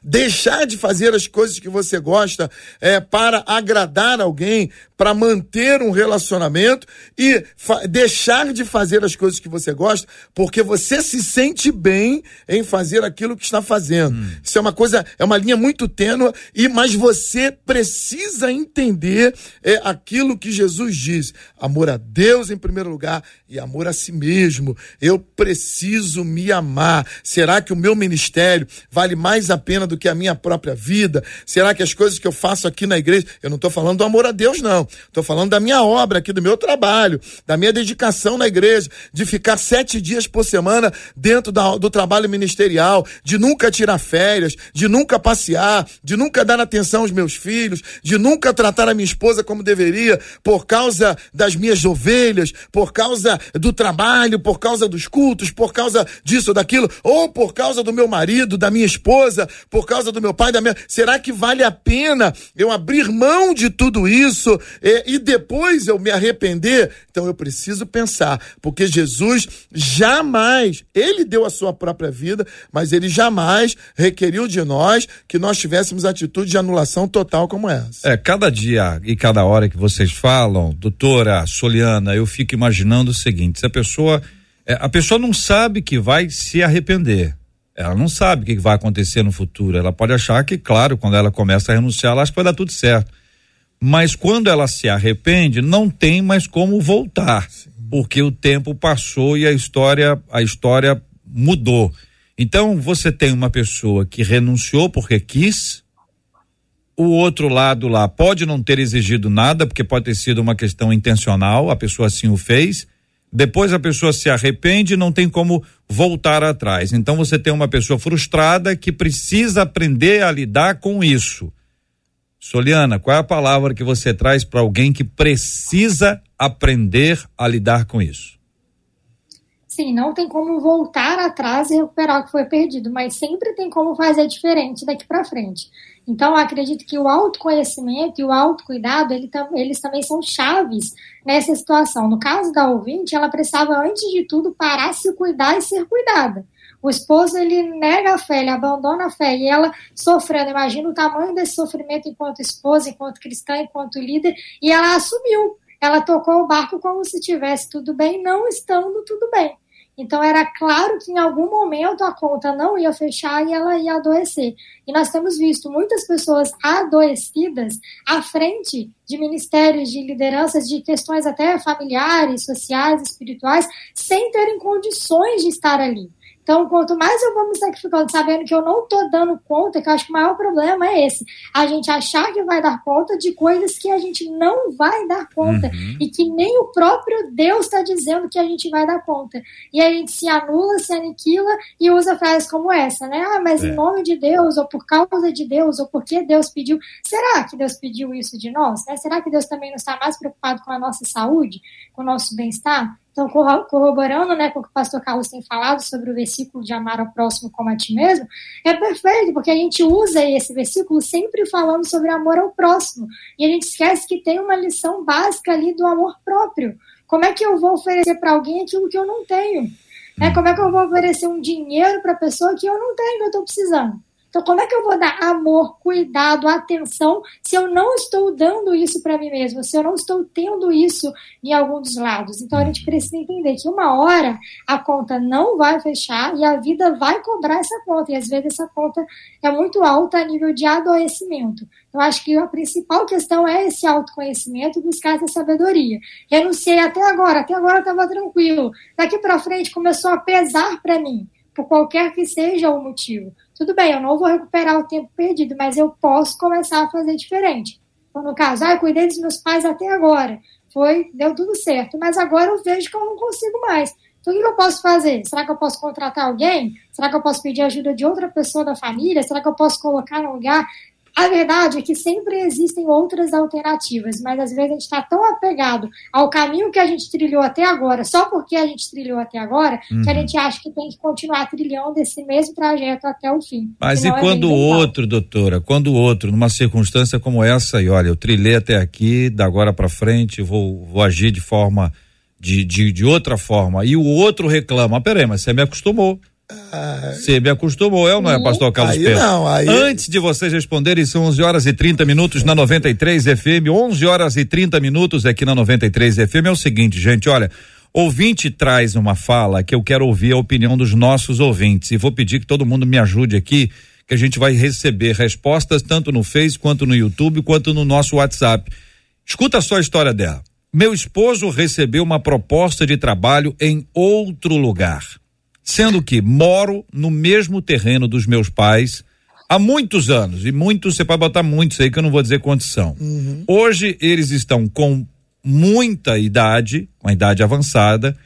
deixar de fazer as coisas que você gosta é, para agradar alguém, para manter um relacionamento, e fa- deixar de fazer as coisas que você gosta porque você se sente bem em fazer aquilo que está fazendo. Hum. Isso é uma coisa, é uma linha muito tênue, e, mas você precisa entender é, aquilo que Jesus diz: amor a Deus em primeiro lugar e amor a si mesmo. Eu preciso me amar. Será que o meu ministério vale mais a pena do que a minha própria vida? Será que as coisas que eu faço aqui na igreja, eu não estou falando do amor a Deus, não. Estou falando da minha obra aqui, do meu trabalho, da minha dedicação na igreja, de ficar sete dias por semana dentro da, do trabalho ministerial, de nunca tirar férias, de nunca passear, de nunca dar atenção aos meus filhos, de nunca tratar a minha esposa como deveria, por causa das minhas ovelhas, por causa do trabalho, por causa dos cultos, por causa disso ou daquilo, ou por causa do meu marido, da minha esposa, por causa do meu pai, da minha... Será que vale a pena eu abrir mão de tudo isso e depois eu me arrepender? Então eu preciso pensar, porque Jesus jamais, ele deu a sua própria vida, mas ele jamais requeriu de nós que nós tivéssemos atitude de anulação total como essa. É, cada dia e cada hora que vocês falam, doutora Soliana, eu fico imaginando o seguinte: se a pessoa, a pessoa não sabe que vai se arrepender, ela não sabe o que vai acontecer no futuro, ela pode achar que, claro, quando ela começa a renunciar, ela acha que vai dar tudo certo. Mas quando ela se arrepende, não tem mais como voltar. Sim. Porque o tempo passou e a história, a história mudou. Então você tem uma pessoa que renunciou porque quis, o outro lado lá pode não ter exigido nada, porque pode ter sido uma questão intencional, a pessoa assim o fez, depois a pessoa se arrepende e não tem como voltar atrás. Então você tem uma pessoa frustrada que precisa aprender a lidar com isso. Soliana, qual é a palavra que você traz para alguém que precisa aprender a lidar com isso? sim, não tem como voltar atrás e recuperar o que foi perdido, mas sempre tem como fazer diferente daqui para frente. Então, eu acredito que o autoconhecimento e o autocuidado, ele, eles também são chaves nessa situação. No caso da ouvinte, ela precisava, antes de tudo, parar, se cuidar e ser cuidada. O esposo, ele nega a fé, ele abandona a fé, e ela sofrendo, imagina o tamanho desse sofrimento enquanto esposa, enquanto cristã, enquanto líder, e ela assumiu, ela tocou o barco como se tivesse tudo bem, não estando tudo bem. Então, era claro que em algum momento a conta não ia fechar e ela ia adoecer. E nós temos visto muitas pessoas adoecidas à frente de ministérios, de lideranças, de questões até familiares, sociais, espirituais, sem terem condições de estar ali. Então, quanto mais eu vou me sacrificando, sabendo que eu não estou dando conta, que eu acho que o maior problema é esse, a gente achar que vai dar conta de coisas que a gente não vai dar conta, uhum. e que nem o próprio Deus está dizendo que a gente vai dar conta. E a gente se anula, se aniquila e usa frases como essa, né? Ah, mas é. Em nome de Deus, ou por causa de Deus, ou porque Deus pediu. Será que Deus pediu isso de nós? Né? Será que Deus também não está mais preocupado com a nossa saúde, com o nosso bem-estar? Então, corroborando, né, com o que o pastor Carlos tem falado sobre o versículo de amar ao próximo como a ti mesmo, é perfeito, porque a gente usa esse versículo sempre falando sobre amor ao próximo, e a gente esquece que tem uma lição básica ali do amor próprio. Como é que eu vou oferecer para alguém aquilo que eu não tenho? É, como é que eu vou oferecer um dinheiro para a pessoa que eu não tenho, que eu estou precisando? Então, como é que eu vou dar amor, cuidado, atenção, se eu não estou dando isso para mim mesma, se eu não estou tendo isso em algum dos lados? Então, a gente precisa entender que uma hora a conta não vai fechar e a vida vai cobrar essa conta. E, às vezes, essa conta é muito alta a nível de adoecimento. Então, acho que a principal questão é esse autoconhecimento, buscar essa sabedoria. Renunciei até agora, até agora estava tranquilo. Daqui para frente começou a pesar para mim, por qualquer que seja o motivo. Tudo bem, eu não vou recuperar o tempo perdido, mas eu posso começar a fazer diferente. Então, no caso, ah, eu cuidei dos meus pais até agora, foi, deu tudo certo, mas agora eu vejo que eu não consigo mais. Então, o que eu posso fazer? Será que eu posso contratar alguém? Será que eu posso pedir ajuda de outra pessoa da família? Será que eu posso colocar no lugar? A verdade é que sempre existem outras alternativas, mas às vezes a gente está tão apegado ao caminho que a gente trilhou até agora, só porque a gente trilhou até agora, uhum. que a gente acha que tem que continuar trilhando esse mesmo trajeto até o fim. Mas e quando o outro, doutora, quando o outro, numa circunstância como essa, e olha, eu trilhei até aqui, da agora para frente, vou, vou agir de forma, de, de, de outra forma, e o outro reclama, ah, peraí, mas você me acostumou. Você me acostumou, eu não é, pastor Carlos aí Pedro? Não, aí... Antes de vocês responderem, são onze horas e trinta minutos na noventa e três F M, onze horas e trinta minutos aqui na noventa e três F M. É o seguinte, gente, olha, ouvinte traz uma fala que eu quero ouvir a opinião dos nossos ouvintes e vou pedir que todo mundo me ajude aqui, que a gente vai receber respostas tanto no Face, quanto no YouTube, quanto no nosso WhatsApp. Escuta só a história dela. Meu esposo recebeu uma proposta de trabalho em outro lugar, sendo que moro no mesmo terreno dos meus pais há muitos anos, e muitos, você pode botar muitos aí que eu não vou dizer quantos são. Uhum. Hoje eles estão com muita idade, com a idade avançada,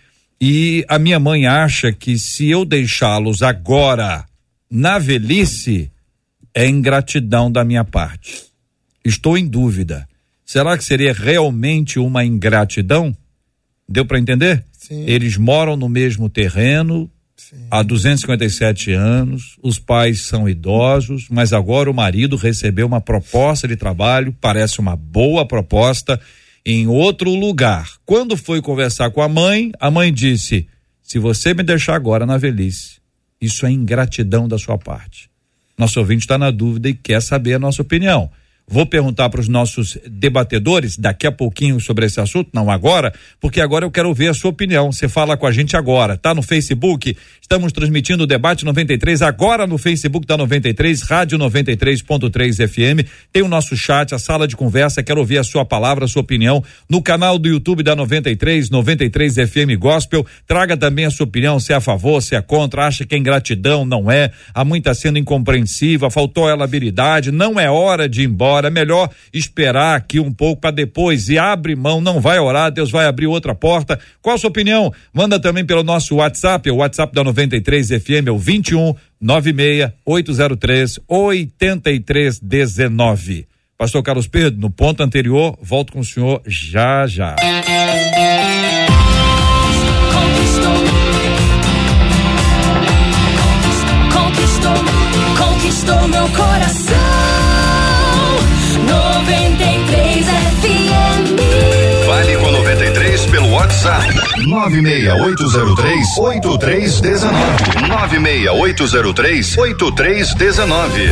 e a minha mãe acha que se eu deixá-los agora na velhice, é ingratidão da minha parte. Estou em dúvida. Será que seria realmente uma ingratidão? Deu para entender? Sim. Eles moram no mesmo terreno, sim, há duzentos e cinquenta e sete anos, os pais são idosos, mas agora o marido recebeu uma proposta de trabalho, parece uma boa proposta, em outro lugar. Quando foi conversar com a mãe, a mãe disse, se você me deixar agora na velhice, isso é ingratidão da sua parte. Nosso ouvinte está na dúvida e quer saber a nossa opinião. Vou perguntar para os nossos debatedores daqui a pouquinho sobre esse assunto, não agora, porque agora eu quero ouvir a sua opinião. Você fala com a gente agora, tá no Facebook. Estamos transmitindo o debate noventa e três agora no Facebook da noventa e três, Rádio noventa e três ponto três F M. Tem o nosso chat, a sala de conversa. Quero ouvir a sua palavra, a sua opinião no canal do YouTube da noventa e três, noventa e três F M Gospel. Traga também a sua opinião, se é a favor, se é contra, acha que é ingratidão, não é? Há muita sendo incompreensiva, faltou ela habilidade, não é hora de ir embora. É melhor esperar aqui um pouco para depois e abre mão, não vai orar, Deus vai abrir outra porta. Qual a sua opinião? Manda também pelo nosso WhatsApp, o WhatsApp da noventa e três F M, é o vinte e um, nove seis, oito zero três, oito três um nove. Pastor Carlos Pedro, no ponto anterior, volto com o senhor já já. conquistou meu coração. noventa e três F M. Fale com noventa e três pelo WhatsApp. nove seis oito zero três, oito três um nove. nove seis oito zero três, oito três um nove.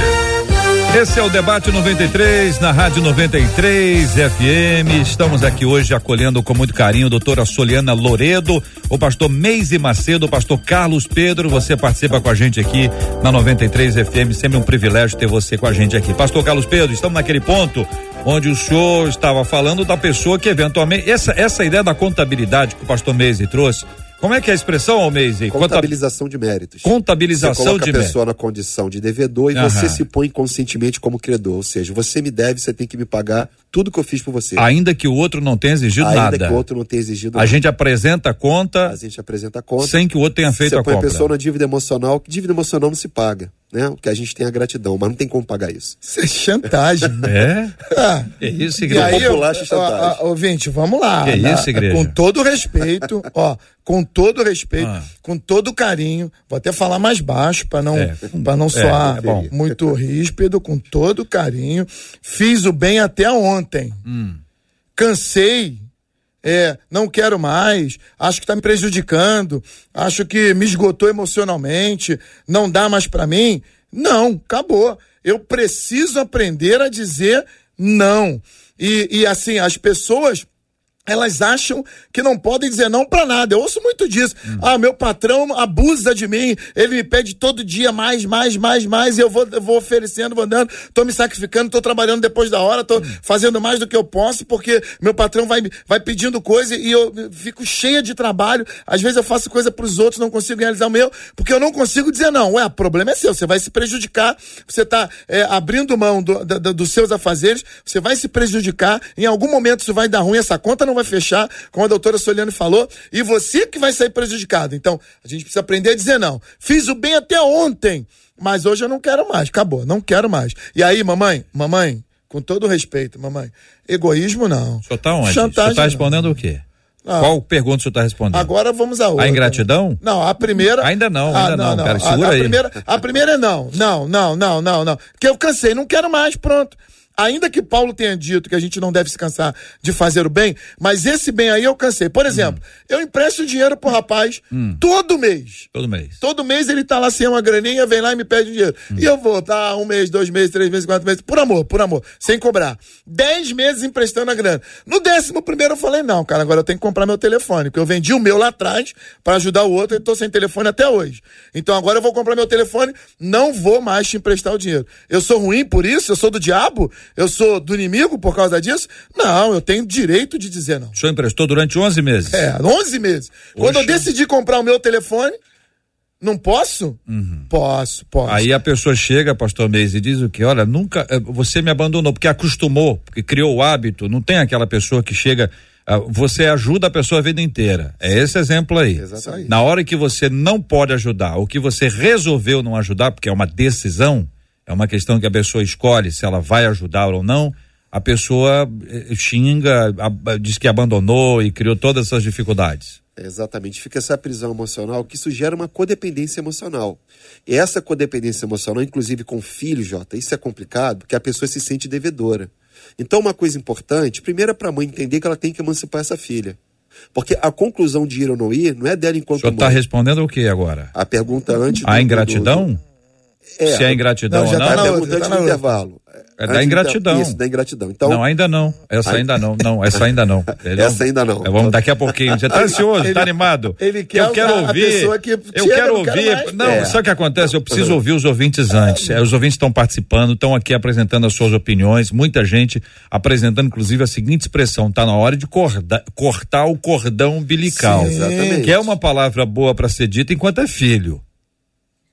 Esse é o Debate noventa e três, na Rádio noventa e três F M. Estamos aqui hoje acolhendo com muito carinho a doutora Soliane Loredo, o pastor Maze Macedo, o pastor Carlos Pedro. Você participa com a gente aqui na noventa e três F M. Sempre um privilégio ter você com a gente aqui. Pastor Carlos Pedro, estamos naquele ponto onde o senhor estava falando da pessoa que eventualmente... Essa, essa ideia da contabilidade que o pastor Maze trouxe. Como é que é a expressão, Maze? Contabilização de méritos. Contabilização de méritos. Você coloca a pessoa na condição de devedor e Aham. você se põe conscientemente como credor. Ou seja, você me deve, você tem que me pagar tudo que eu fiz por você. Ainda que o outro não tenha exigido Ainda nada. Ainda que o outro não tenha exigido nada. A gente apresenta a conta. A gente apresenta a conta. Sem que o outro tenha feito a compra. Você põe a pessoa na dívida emocional. Dívida emocional não se paga, né? O que a gente tem a gratidão, mas não tem como pagar isso. Isso é chantagem. É? Ah, é isso, igreja. E aí, eu, ó, ó, ouvinte, vamos lá. É né? isso, igreja. Com todo respeito, ó, com todo respeito, ah. com todo carinho, vou até falar mais baixo para não, é. pra não soar é, bom. muito ríspido, com todo carinho, fiz o bem até ontem. Hum. Cansei, é, não quero mais, acho que tá me prejudicando, acho que me esgotou emocionalmente, não dá mais para mim. Não, acabou. Eu preciso aprender a dizer não. E, e assim, as pessoas, elas acham que não podem dizer não pra nada. Eu ouço muito disso. Hum. Ah, meu patrão abusa de mim, ele me pede todo dia mais, mais, mais, mais, e eu vou, eu vou oferecendo, vou dando, tô me sacrificando, tô trabalhando depois da hora, tô hum. fazendo mais do que eu posso, porque meu patrão vai, vai pedindo coisa e eu fico cheia de trabalho. Às vezes eu faço coisa pros outros, não consigo realizar o meu, porque eu não consigo dizer não. Ué, o problema é seu, você vai se prejudicar, você tá é, abrindo mão do, do, dos seus afazeres, você vai se prejudicar, em algum momento isso vai dar ruim, essa conta não vai fechar, como a doutora Soliane falou, e você que vai sair prejudicado. Então, a gente precisa aprender a dizer não. Fiz o bem até ontem, mas hoje eu não quero mais. Acabou, não quero mais. E aí, mamãe, mamãe, com todo respeito, mamãe, egoísmo não. O senhor tá onde? Chantagem, o senhor tá respondendo não. o quê? Ah, qual pergunta o senhor está respondendo? Agora vamos a outra. A ingratidão? Não, a primeira... Ainda não, ainda ah, não, não, cara, não. segura a, a aí. Primeira, a primeira é não, não, não, não, não, não. Porque eu cansei, não quero mais, pronto. Ainda que Paulo tenha dito que a gente não deve se cansar de fazer o bem, mas esse bem aí eu cansei. Por exemplo, hum. eu empresto dinheiro pro rapaz hum. todo mês. Todo mês. Todo mês ele tá lá sem uma graninha, vem lá e me pede dinheiro. Hum. E eu vou, tá, um mês, dois meses, três meses, quatro meses, por amor, por amor, sem cobrar. Dez meses emprestando a grana. No décimo primeiro eu falei, não, cara, agora eu tenho que comprar meu telefone, porque eu vendi o meu lá atrás pra ajudar o outro e tô sem telefone até hoje. Então agora eu vou comprar meu telefone, não vou mais te emprestar o dinheiro. Eu sou ruim por isso? Eu sou do diabo? Eu sou do inimigo por causa disso? Não, eu tenho direito de dizer não. O senhor emprestou durante onze meses? É, onze meses. Oxa. Quando eu decidi comprar o meu telefone, não posso? Uhum. Posso, posso. Aí a pessoa chega, pastor Maze, e diz o quê? Olha, nunca, você me abandonou, porque acostumou, porque criou o hábito. Não tem aquela pessoa que chega, você ajuda a pessoa a vida inteira. É esse exemplo aí. Exatamente. Na hora que você não pode ajudar, ou que você resolveu não ajudar, porque é uma decisão, é uma questão que a pessoa escolhe se ela vai ajudar ou não, a pessoa xinga, diz que abandonou e criou todas essas dificuldades. Exatamente, fica essa prisão emocional que isso gera uma codependência emocional. E essa codependência emocional, inclusive com filhos, Jota, isso é complicado, porque a pessoa se sente devedora. Então uma coisa importante, primeiro é para a mãe entender que ela tem que emancipar essa filha. Porque a conclusão de ir ou não ir, não é dela enquanto mãe. O senhor está respondendo o que agora? A pergunta antes... A ingratidão? Do... É, se é ingratidão não, ou não. Tá não, já tá no intervalo. É da ingratidão. Isso, da ingratidão. Então, não, ainda não. Essa ainda não. Não, essa ainda não. Ele essa não, ainda não. Vamos daqui a pouquinho. Já tá ansioso, ele, tá animado. Ele quer eu quero ouvir. Que eu quero não ouvir. Quero não, é. Sabe o que acontece? Eu preciso ouvir os ouvintes antes. É, os ouvintes estão participando, estão aqui apresentando as suas opiniões. Muita gente apresentando, inclusive, a seguinte expressão: tá na hora de corda, cortar o cordão umbilical. Sim, exatamente. Que é uma palavra boa para ser dita enquanto é filho.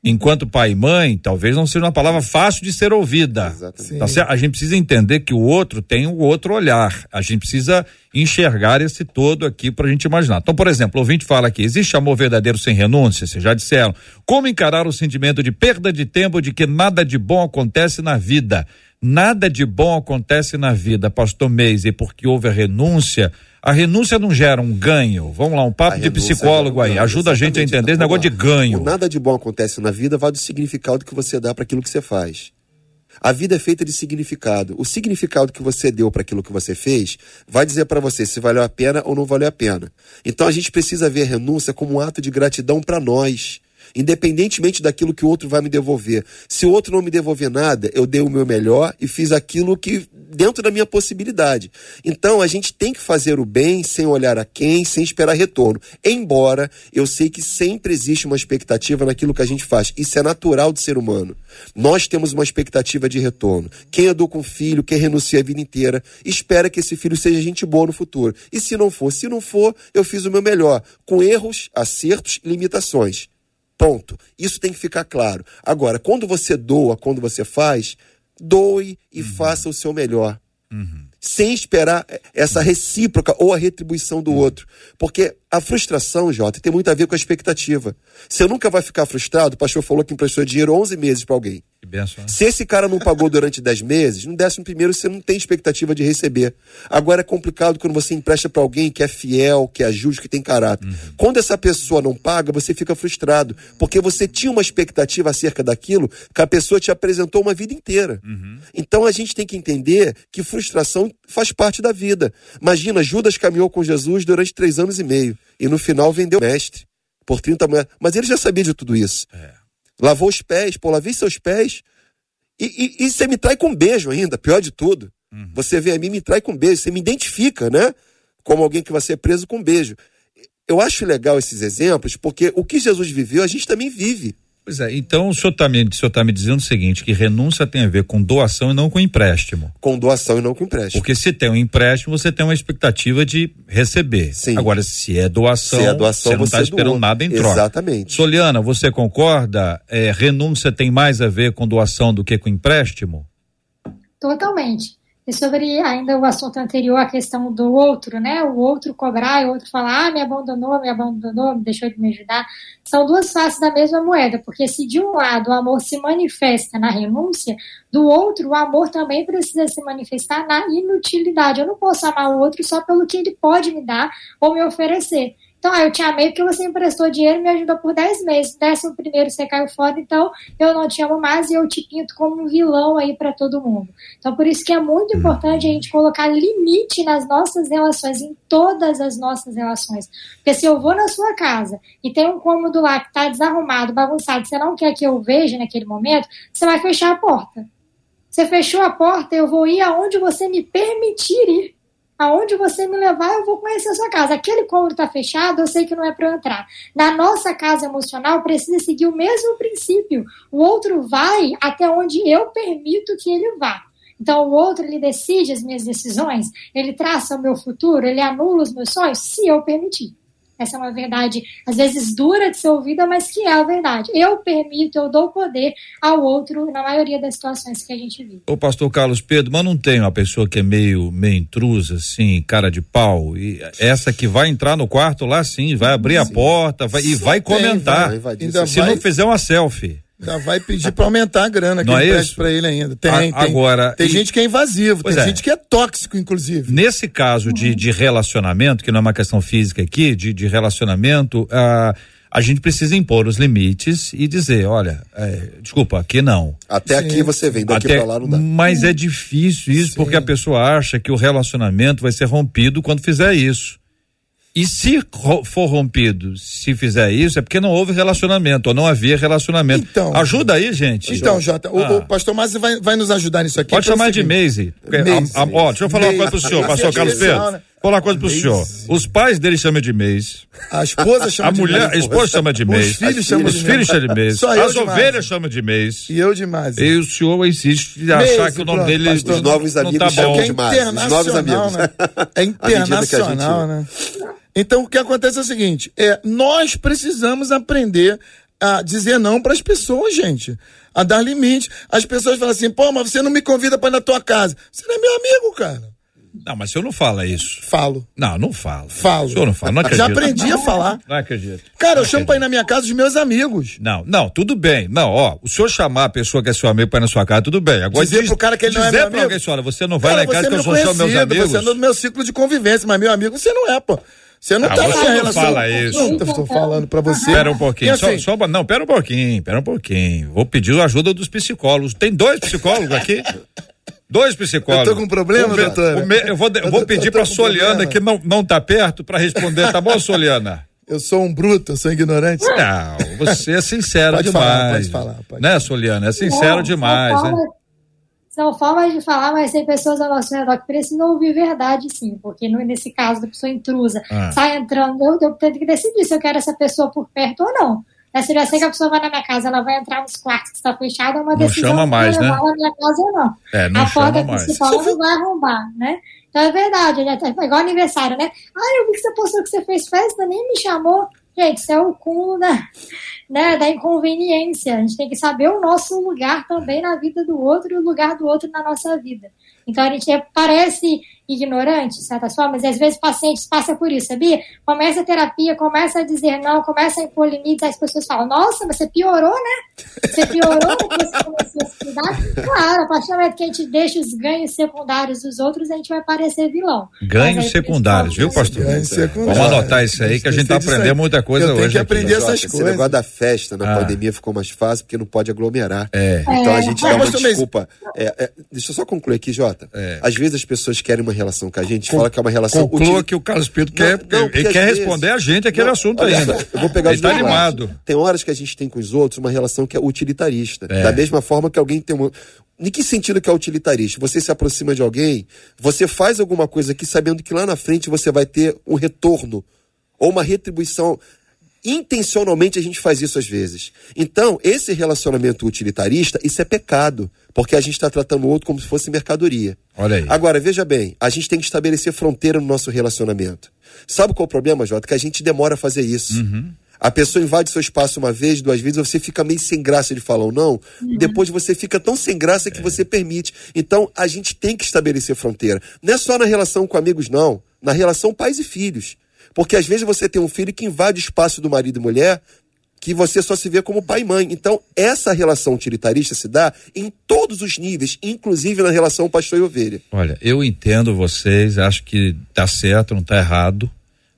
Enquanto pai e mãe, talvez não seja uma palavra fácil de ser ouvida. Exatamente. A gente precisa entender que o outro tem um outro olhar. A gente precisa enxergar esse todo aqui pra gente imaginar. Então, por exemplo, o ouvinte fala aqui, existe amor verdadeiro sem renúncia? Vocês já disseram. Como encarar o sentimento de perda de tempo de que nada de bom acontece na vida? Nada de bom acontece na vida, pastor Maze, porque houve a renúncia, A renúncia não gera um ganho? Vamos lá, um papo a de psicólogo aí. Ajuda a gente a entender esse negócio de ganho. Nada de bom acontece na vida, vai do significado que você dá para aquilo que você faz. A vida é feita de significado. O significado que você deu para aquilo que você fez vai dizer para você se valeu a pena ou não valeu a pena. Então a gente precisa ver a renúncia como um ato de gratidão para nós, independentemente daquilo que o outro vai me devolver. Se o outro não me devolver nada, eu dei o meu melhor e fiz aquilo que dentro da minha possibilidade. Então a gente tem que fazer o bem sem olhar a quem, sem esperar retorno. Embora eu sei que sempre existe uma expectativa naquilo que a gente faz. Isso é natural do ser humano. Nós temos uma expectativa de retorno. Quem educa um filho, quem renuncia a vida inteira, espera que esse filho seja gente boa no futuro. E se não for? Se não for, eu fiz o meu melhor, com erros, acertos e limitações. Ponto. Isso tem que ficar claro. Agora, quando você doa, quando você faz, doe e uhum. faça o seu melhor. Uhum. Sem esperar essa recíproca ou a retribuição do uhum. outro. Porque a frustração, Jota, tem muito a ver com a expectativa. Você nunca vai ficar frustrado. O pastor falou que emprestou dinheiro onze meses para alguém. Que benção, né? Se esse cara não pagou durante dez meses, no décimo primeiro você não tem expectativa de receber. Agora é complicado quando você empresta para alguém que é fiel, que é justo, que tem caráter. Uhum. Quando essa pessoa não paga, você fica frustrado, porque você tinha uma expectativa acerca daquilo que a pessoa te apresentou uma vida inteira. Uhum. Então a gente tem que entender que frustração faz parte da vida. Imagina, Judas caminhou com Jesus durante três anos e meio e no final vendeu o mestre por trinta moedas. Mas ele já sabia de tudo isso. É. Lavou os pés, pô, lavei seus pés. E, e, e você me trai com um beijo ainda, pior de tudo. Uhum. Você vem a mim e me trai com um beijo. Você me identifica, né? Como alguém que vai ser preso com um beijo. Eu acho legal esses exemplos, porque o que Jesus viveu, a gente também vive. Pois é, então o senhor está me, tá me dizendo o seguinte, que renúncia tem a ver com doação e não com empréstimo. Com doação e não com empréstimo. Porque se tem um empréstimo, você tem uma expectativa de receber. Sim. Agora, se é doação, se é doação você não está esperando doou. Nada em troca. Exatamente. Soliana, você concorda? É, renúncia tem mais a ver com doação do que com empréstimo? Totalmente. E sobre ainda o assunto anterior, a questão do outro, né? O outro cobrar e o outro falar, ah, me abandonou, me abandonou, me deixou de me ajudar. São duas faces da mesma moeda, porque se de um lado o amor se manifesta na renúncia, do outro o amor também precisa se manifestar na inutilidade. Eu não posso amar o outro só pelo que ele pode me dar ou me oferecer. Então, ah, eu te amei porque você emprestou dinheiro e me ajudou por dez meses. Décimo primeiro você caiu fora, então eu não te amo mais e eu te pinto como um vilão aí para todo mundo. Então, por isso que é muito hum. importante a gente colocar limite nas nossas relações, em todas as nossas relações. Porque se eu vou na sua casa e tem um cômodo lá que está desarrumado, bagunçado, você não quer que eu veja naquele momento, você vai fechar a porta. Você fechou a porta, eu vou ir aonde você me permitir ir. Aonde você me levar, eu vou conhecer a sua casa. Aquele cômodo está fechado, eu sei que não é para eu entrar. Na nossa casa emocional, precisa seguir o mesmo princípio. O outro vai até onde eu permito que ele vá. Então, o outro, ele decide as minhas decisões, ele traça o meu futuro, ele anula os meus sonhos, se eu permitir. Essa é uma verdade, às vezes, dura de ser ouvida, mas que é a verdade. Eu permito, eu dou poder ao outro na maioria das situações que a gente vive. Ô, pastor Carlos Pedro, mas não tem uma pessoa que é meio, meio intrusa, assim, cara de pau, e essa que vai entrar no quarto lá, sim, vai abrir sim. a porta vai, e vai tem, comentar, vai, vai ainda se vai, não fizer uma selfie. Ainda vai pedir pra aumentar a grana que não ele é pede pra ele ainda. Tem, a, tem, agora, tem e... gente que é invasivo, pois tem é. gente que é tóxico, inclusive. Nesse caso uhum. de, de relacionamento, que não é uma questão física aqui, de, de relacionamento, a, a gente precisa impor os limites e dizer, olha, é, desculpa, aqui não. Até Sim. aqui você vem, daqui Até, pra lá não dá. Mas é difícil isso, Sim. porque a pessoa acha que o relacionamento vai ser rompido quando fizer isso. E se for rompido, se fizer isso, é porque não houve relacionamento, ou não havia relacionamento. Então, ajuda aí, gente. Então, Jota, ah. o, o pastor Márcio vai, vai nos ajudar nisso aqui. Pode chamar de Maze. Ó, oh, deixa eu falar Maze. uma coisa pro senhor, pastor Carlos Pedro. Vou falar uma coisa pro Maze. senhor. Os pais dele chamam de Maze. A esposa chama a de mulher, Maze. A esposa chama de Maze. Os filhos chamam de, filho chama de Maze. Só As ovelhas chamam de Maze. E eu de Maze. E o senhor insiste em achar que o nome dele pastor, os novos não amigos tá bom. É internacional, né? É internacional, né? Então, o que acontece é o seguinte, é, nós precisamos aprender a dizer não para as pessoas, gente, a dar limite. As pessoas falam assim, pô, mas você não me convida para ir na tua casa. Você não é meu amigo, cara. Não, mas o senhor não fala isso. Falo. Não, não falo. Falo. O senhor não fala, não acredito. Já aprendi a falar. Não acredito. Cara, não eu acredito. Chamo pra ir na minha casa os meus amigos. Não, não, tudo bem. Não, ó, o senhor chamar a pessoa que é seu amigo pra ir na sua casa, tudo bem. Agora dizer diz, pro cara que ele não é meu amigo. Dizer pra alguém, senhora, você não vai cara, lá em casa que eu sou seu meus amigos. Você é do meu ciclo de convivência, mas meu amigo você não é, pô. Você não ah, tá você na não relação. Fala isso. Não, estou falando pra você. Pera um pouquinho, assim, só, só, não, pera um pouquinho, pera um pouquinho. Vou pedir a ajuda dos psicólogos. Tem dois psicólogos aqui? Dois psicólogos. Eu tô com um problema, o, doutora? O me, eu vou, eu eu vou tô, pedir pra Soliana, problema. que não, não tá perto, pra responder, tá bom, Soliana? Eu sou um bruto, eu sou ignorante. Não, você é sincero pode demais. Falar, pode falar, pode né, Soliana? É sincero é, demais, né? São formas de falar, mas tem pessoas ao nosso redor que precisam ouvir verdade, sim. Porque no, nesse caso da pessoa intrusa, ah. sai entrando, eu, eu tenho que decidir se eu quero essa pessoa por perto ou não. Mas se eu já sei que a pessoa vai na minha casa, ela vai entrar nos quartos que está fechado, é uma decisão que vai levar na minha casa ou não. É, não a porta principal ela não vai arrombar, né? Então é verdade, é igual aniversário, né? Ah, eu vi que você postou que você fez festa, nem me chamou. Gente, isso é o cúmulo da, né, da inconveniência. A gente tem que saber o nosso lugar também na vida do outro e o lugar do outro na nossa vida. Então, a gente é, parece ignorante, de certa forma, mas às vezes pacientes passam por isso, sabia? Começa a terapia, começa a dizer não, começa a impor limites, as pessoas falam, nossa, mas você piorou, né? Você piorou porque você começou a se cuidar? Claro, a partir do momento que a gente deixa os ganhos secundários dos outros, a gente vai parecer vilão. Ganhos aí, secundários, viu, pastor? Ganhos secundários. Vamos anotar isso aí, que a gente tá aprendendo muita coisa hoje. Tem que aprender essas coisas. Esse negócio da festa na ah. pandemia ficou mais fácil, porque não pode aglomerar. É. Então, a gente é. dá uma desculpa. É, é, deixa eu só concluir aqui, Jota. É. Às vezes as pessoas querem uma relação com a gente, Con- fala que é uma relação... Conclua util... que o Carlos Pedro quer, não, não, ele quer vezes... responder a gente aquele não, assunto ainda. Só, eu vou pegar ele os tá animado. Tem horas que a gente tem com os outros uma relação que é utilitarista. É. Da mesma forma que alguém tem uma... Em que sentido que é utilitarista? Você se aproxima de alguém, você faz alguma coisa aqui sabendo que lá na frente você vai ter um retorno ou uma retribuição... Intencionalmente a gente faz isso às vezes. Então, esse relacionamento utilitarista, isso é pecado, porque a gente está tratando o outro como se fosse mercadoria. Olha aí. Agora, veja bem, a gente tem que estabelecer fronteira no nosso relacionamento. Sabe qual é o problema, Jota? Que a gente demora a fazer isso. Uhum. A pessoa invade seu espaço uma vez, duas vezes, você fica meio sem graça de falar ou não. Uhum. Depois você fica tão sem graça que é. você permite. Então, a gente tem que estabelecer fronteira. Não é só na relação com amigos, não. Na relação pais e filhos. Porque às vezes você tem um filho que invade o espaço do marido e mulher, que você só se vê como pai e mãe. Então, essa relação utilitarista se dá em todos os níveis, inclusive na relação pastor e ovelha. Olha, eu entendo vocês, acho que tá certo, não tá errado.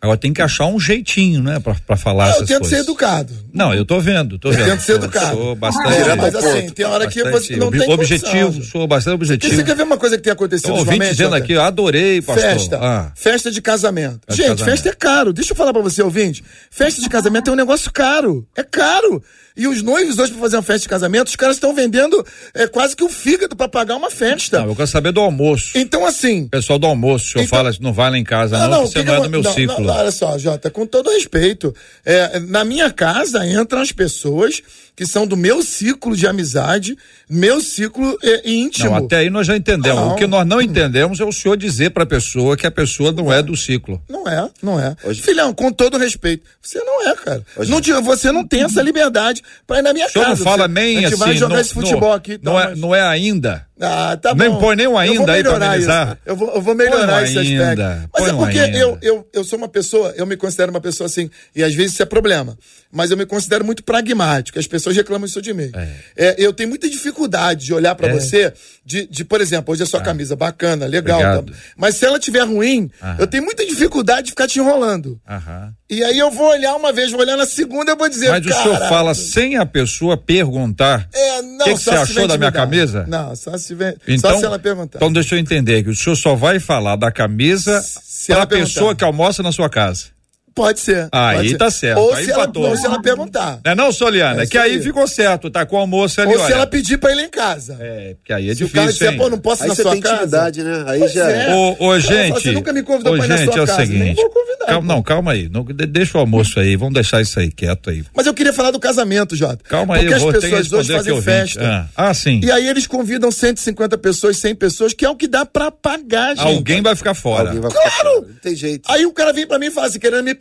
Agora tem que achar um jeitinho, né, pra, pra falar não, essas coisas. Eu tento coisas. ser educado. Não, eu tô vendo, tô vendo. Eu tento ser educado. Sou bastante... Ah, mas assim, tem hora que você não tem objetivo, condição. Sou bastante objetivo. Você quer ver uma coisa que tem acontecido ultimamente? Ouvinte dizendo aqui, eu adorei, pastor. Festa, ah. festa de casamento. Festa Gente, de casamento. Festa é caro. Deixa eu falar pra você, ouvinte. Festa de casamento é um negócio caro. É caro. E os noivos hoje pra fazer uma festa de casamento, os caras estão vendendo é, quase que o fígado pra pagar uma festa. Não, eu quero saber do almoço. Então assim... O pessoal do almoço, o senhor então, fala, não vai lá em casa não, não, não você não é do meu não, ciclo. Não, olha só, Jota, com todo respeito, é, na minha casa entram as pessoas que são do meu ciclo de amizade, meu ciclo é, íntimo. Não, até aí nós já entendemos. Não. O que nós não entendemos é o senhor dizer pra pessoa que a pessoa não, não é. é do ciclo. Não é, não é. Hoje... Filhão, com todo respeito, você não é, cara. Hoje... Não, você não tem essa liberdade pra ir na minha casa. O senhor casa, não fala você, nem assim. A gente assim, vai jogar não, esse futebol não, aqui. Então, não, é, mas... não é ainda. Ah, tá bom. Nem põe nem um ainda aí pra analisar. Eu vou, eu vou melhorar esse aspecto. Mas é porque eu, eu, eu sou uma pessoa, eu me considero uma pessoa assim, e às vezes isso é problema, mas eu me considero muito pragmático, as pessoas reclamam isso de mim. É. É, eu tenho muita dificuldade de olhar pra é. você, de, de, por exemplo, hoje a sua ah. camisa bacana, legal, tá, mas se ela tiver ruim, Aham. eu tenho muita dificuldade de ficar te enrolando. Aham. E aí eu vou olhar uma vez, vou olhar na segunda, eu vou dizer, mas Caraca. o senhor fala sem a pessoa perguntar é, não, o que, que você achou da minha camisa? Não, só se Então, só se ela perguntar. Então deixa eu entender que o senhor só vai falar da camisa para a pessoa que almoça na sua casa. Pode ser. Aí pode ser. Tá certo. Ou, aí se ela, ou se ela perguntar. Não é não, Soliana? É que aí, aí ficou certo, tá com o almoço ali, ou olha. Ou se ela pedir pra ir lá em casa. É, porque aí é se difícil, o cara disser, pô, não posso ir na sua tem casa. Né? Aí pois já é. Ô, ô, gente, você nunca me convidou ô, pra ir na gente, sua é o casa. Seguinte, nem vou convidar. Calma, não, calma aí. Não, deixa o almoço aí, vamos deixar isso aí quieto aí. Mas eu queria falar do casamento, Jota. Calma porque aí, eu vou ter que responder hoje fazem que festa. Ah, ah, sim. E aí eles convidam cento e cinquenta pessoas, cem pessoas, que é o que dá pra pagar, gente. Alguém vai ficar fora. Claro! Não tem jeito. Aí o cara vem pra mim e fala assim, querendo me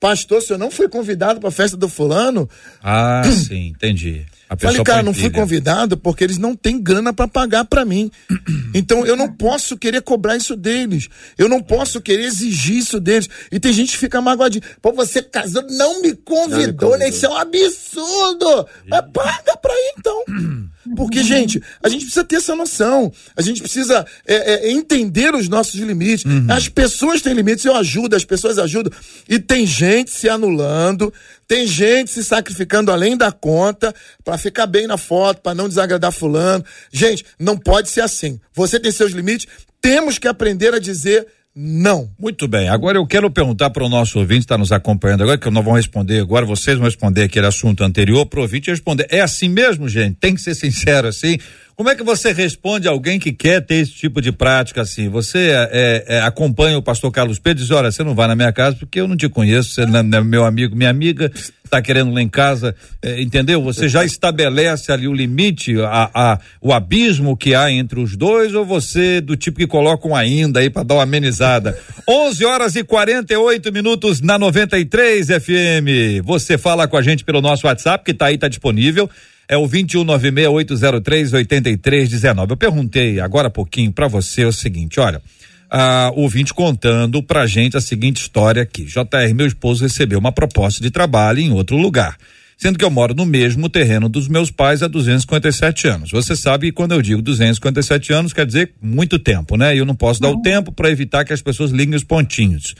Pastor, se eu não fui convidado para a festa do fulano... Ah, sim, entendi. A Falei, cara, não fui convidado porque eles não têm grana para pagar para mim. Então eu não posso querer cobrar isso deles. Eu não posso querer exigir isso deles. E tem gente que fica magoadinha. Pô, você casou, não me convidou, não me né? Isso é um absurdo. Mas paga pra ir então. Porque, gente, a gente precisa ter essa noção. A gente precisa é, é, entender os nossos limites. Uhum. As pessoas têm limites, eu ajudo, as pessoas ajudam. E tem gente se anulando, tem gente se sacrificando além da conta para ficar bem na foto, para não desagradar fulano. Gente, não pode ser assim. Você tem seus limites, temos que aprender a dizer não. Muito bem, agora eu quero perguntar para o nosso ouvinte que está nos acompanhando agora, que nós vamos responder agora, vocês vão responder aquele assunto anterior, para o ouvinte responder. É assim mesmo, gente? Tem que ser sincero assim? Como é que você responde a alguém que quer ter esse tipo de prática assim? Você é, é, acompanha o pastor Carlos Pedro e diz, olha, você não vai na minha casa porque eu não te conheço, você não é meu amigo, minha amiga, está querendo lá em casa, é, entendeu? Você já estabelece ali o limite, a, a, o abismo que há entre os dois, ou você do tipo que coloca um ainda aí para dar uma amenizada? onze horas e quarenta e oito minutos na noventa e três F M. Você fala com a gente pelo nosso WhatsApp, que tá aí, tá disponível. É o dois um nove seis oito zero três oito três um nove. Eu perguntei agora há pouquinho para você o seguinte: olha, o ouvinte contando pra gente a seguinte história aqui. J R, meu esposo, recebeu uma proposta de trabalho em outro lugar, sendo que eu moro no mesmo terreno dos meus pais há duzentos e cinquenta e sete anos. Você sabe que quando eu digo duzentos e cinquenta e sete anos, quer dizer muito tempo, né? Eu não posso não. dar o tempo para evitar que as pessoas liguem os pontinhos.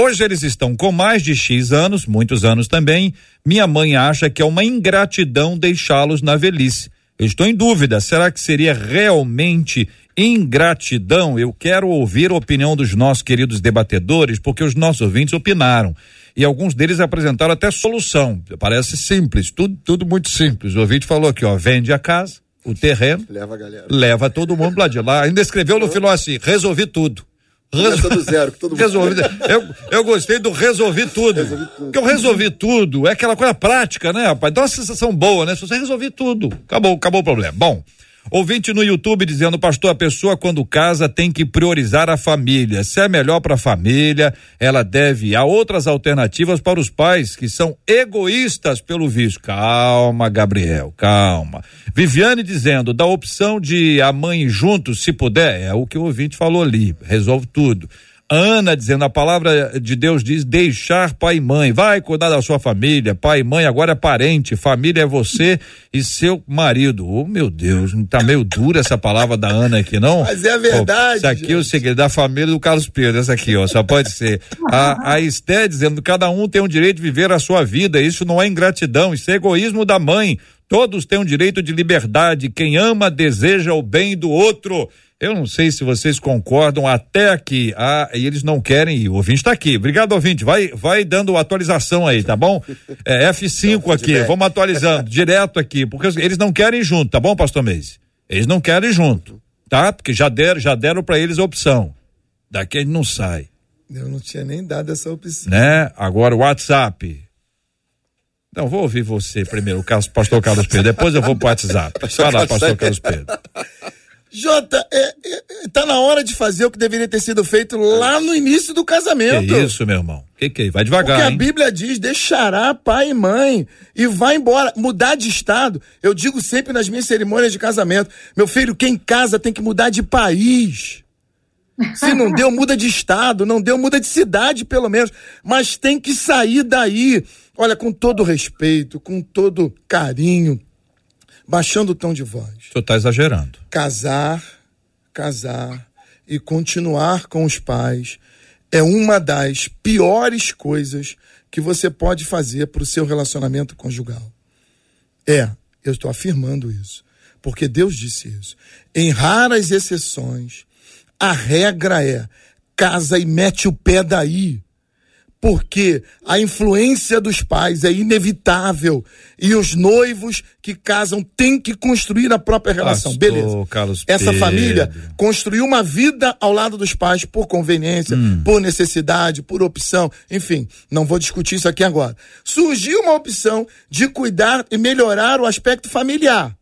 Hoje eles estão com mais de X anos, muitos anos também. Minha mãe acha que é uma ingratidão deixá-los na velhice. Eu estou em dúvida, será que seria realmente ingratidão? Eu quero ouvir a opinião dos nossos queridos debatedores, porque os nossos ouvintes opinaram. E alguns deles apresentaram até solução. Parece simples, tudo, tudo muito simples. O ouvinte falou aqui, ó, vende a casa, o terreno, leva a galera, leva todo mundo lá de lá. Ainda escreveu no final assim, resolvi tudo. Resol... do zero, que todo mundo... resolvi... eu, eu gostei do resolvi tudo. Resolvi tudo. Porque eu resolvi tudo, é aquela coisa prática, né, rapaz? Dá uma sensação boa, né? Se você resolver tudo, acabou, acabou o problema. Bom, ouvinte no YouTube dizendo, pastor, a pessoa quando casa tem que priorizar a família. Se é melhor para a família, ela deve há outras alternativas para os pais que são egoístas pelo visto. Calma, Gabriel, calma. Viviane dizendo, da opção de a mãe juntos, se puder, é o que o ouvinte falou ali, resolve tudo. Ana dizendo, a palavra de Deus diz deixar pai e mãe, vai cuidar da sua família, pai e mãe agora é parente, família é você e seu marido. Oh, meu Deus, não tá meio dura essa palavra da Ana aqui, não? Mas é verdade. Oh, isso aqui é o segredo da família do Carlos Pedro, essa aqui, ó, só pode ser. A, a Esté dizendo, cada um tem o direito de viver a sua vida, isso não é ingratidão, isso é egoísmo da mãe, todos têm o direito de liberdade, quem ama deseja o bem do outro. Eu não sei se vocês concordam até aqui. Ah, e eles não querem ir. O ouvinte está aqui. Obrigado, ouvinte. Vai, vai dando atualização aí, tá bom? É, F cinco aqui. Vamos atualizando direto aqui, porque eles não querem ir junto, tá bom, pastor Maze? Eles não querem ir junto, tá? Porque já deram, já deram para eles a opção. Daqui a gente não sai. Eu não tinha nem dado essa opção. Né? Agora o WhatsApp. Não, vou ouvir você primeiro, o pastor Carlos Pedro. Depois eu vou pro WhatsApp. Fala, pastor Carlos Pedro. Jota, é, é, tá na hora de fazer o que deveria ter sido feito lá no início do casamento. Que isso, meu irmão. Que que é? Vai devagar, porque a hein? Bíblia diz, deixará pai e mãe e vai embora, mudar de estado. Eu digo sempre nas minhas cerimônias de casamento, meu filho, quem casa tem que mudar de país. Se não deu, muda de estado, não deu, muda de cidade pelo menos, mas tem que sair daí. Olha, com todo respeito, com todo carinho, baixando o tom de voz. O senhor está exagerando. Casar, casar e continuar com os pais é uma das piores coisas que você pode fazer para o seu relacionamento conjugal. É, eu estou afirmando isso, porque Deus disse isso. Em raras exceções, a regra é casa e mete o pé daí. Porque a influência dos pais é inevitável e os noivos que casam têm que construir a própria relação. Pastor, beleza. Carlos Pedro. Essa família construiu uma vida ao lado dos pais por conveniência, hum. por necessidade, por opção, enfim, não vou discutir isso aqui agora. Surgiu uma opção de cuidar e melhorar o aspecto familiar.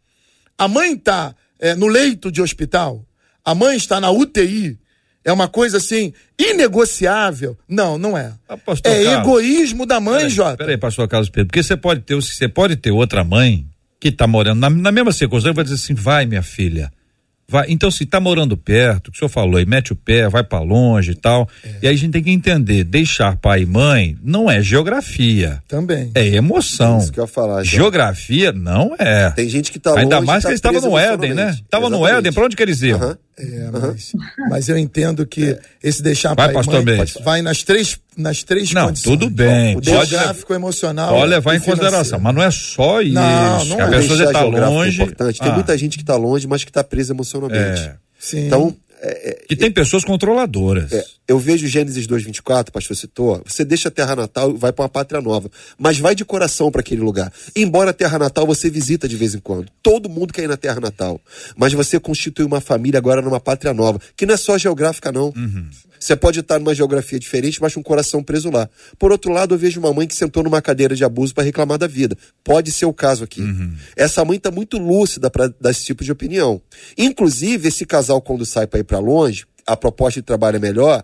A mãe está é, no leito de hospital, a mãe está na U T I, é uma coisa assim, inegociável. Não, não é. Ah, é Carlos, egoísmo da mãe, pera aí, Jota. Peraí, pastor Carlos Pedro, porque você pode ter, você pode ter outra mãe que está morando na, na mesma circunstância, vai dizer assim, vai minha filha, vai. Então se está morando perto, o que o senhor falou aí, mete o pé, vai para longe e tal, é. E aí a gente tem que entender, deixar pai e mãe não é geografia. Também. É emoção. É isso que eu ia falar, geografia não é. Tem gente que tá longe. Ainda mais que tá eles estavam no Éden, né? Estavam no Éden, pra onde que eles iam? Uhum. É, mas, uhum. mas eu entendo que é. esse deixar vai, pai pastor mãe, vai nas três, nas três não, condições. Não, tudo bem. Então, o pode, geográfico, o emocional. Olha, levar em consideração, mas não é só isso. Não, não a é. pessoa já tá longe. É importante. Ah. Tem muita gente que tá longe, mas que tá presa emocionalmente. É. Sim. Então, é, é, que tem eu, pessoas controladoras. É, eu vejo Gênesis dois, vinte e quatro, pastor citou, você deixa a terra natal e vai para uma pátria nova, mas vai de coração para aquele lugar. Embora a terra natal você visita de vez em quando, todo mundo quer ir na terra natal, mas você constitui uma família agora numa pátria nova, que não é só geográfica não. Uhum. Você pode estar numa geografia diferente, mas com o coração preso lá. Por outro lado, eu vejo uma mãe que sentou numa cadeira de abuso para reclamar da vida. Pode ser o caso aqui. Uhum. Essa mãe está muito lúcida para dar esse tipo de opinião. Inclusive, esse casal, quando sai para ir para longe, a proposta de trabalho é melhor,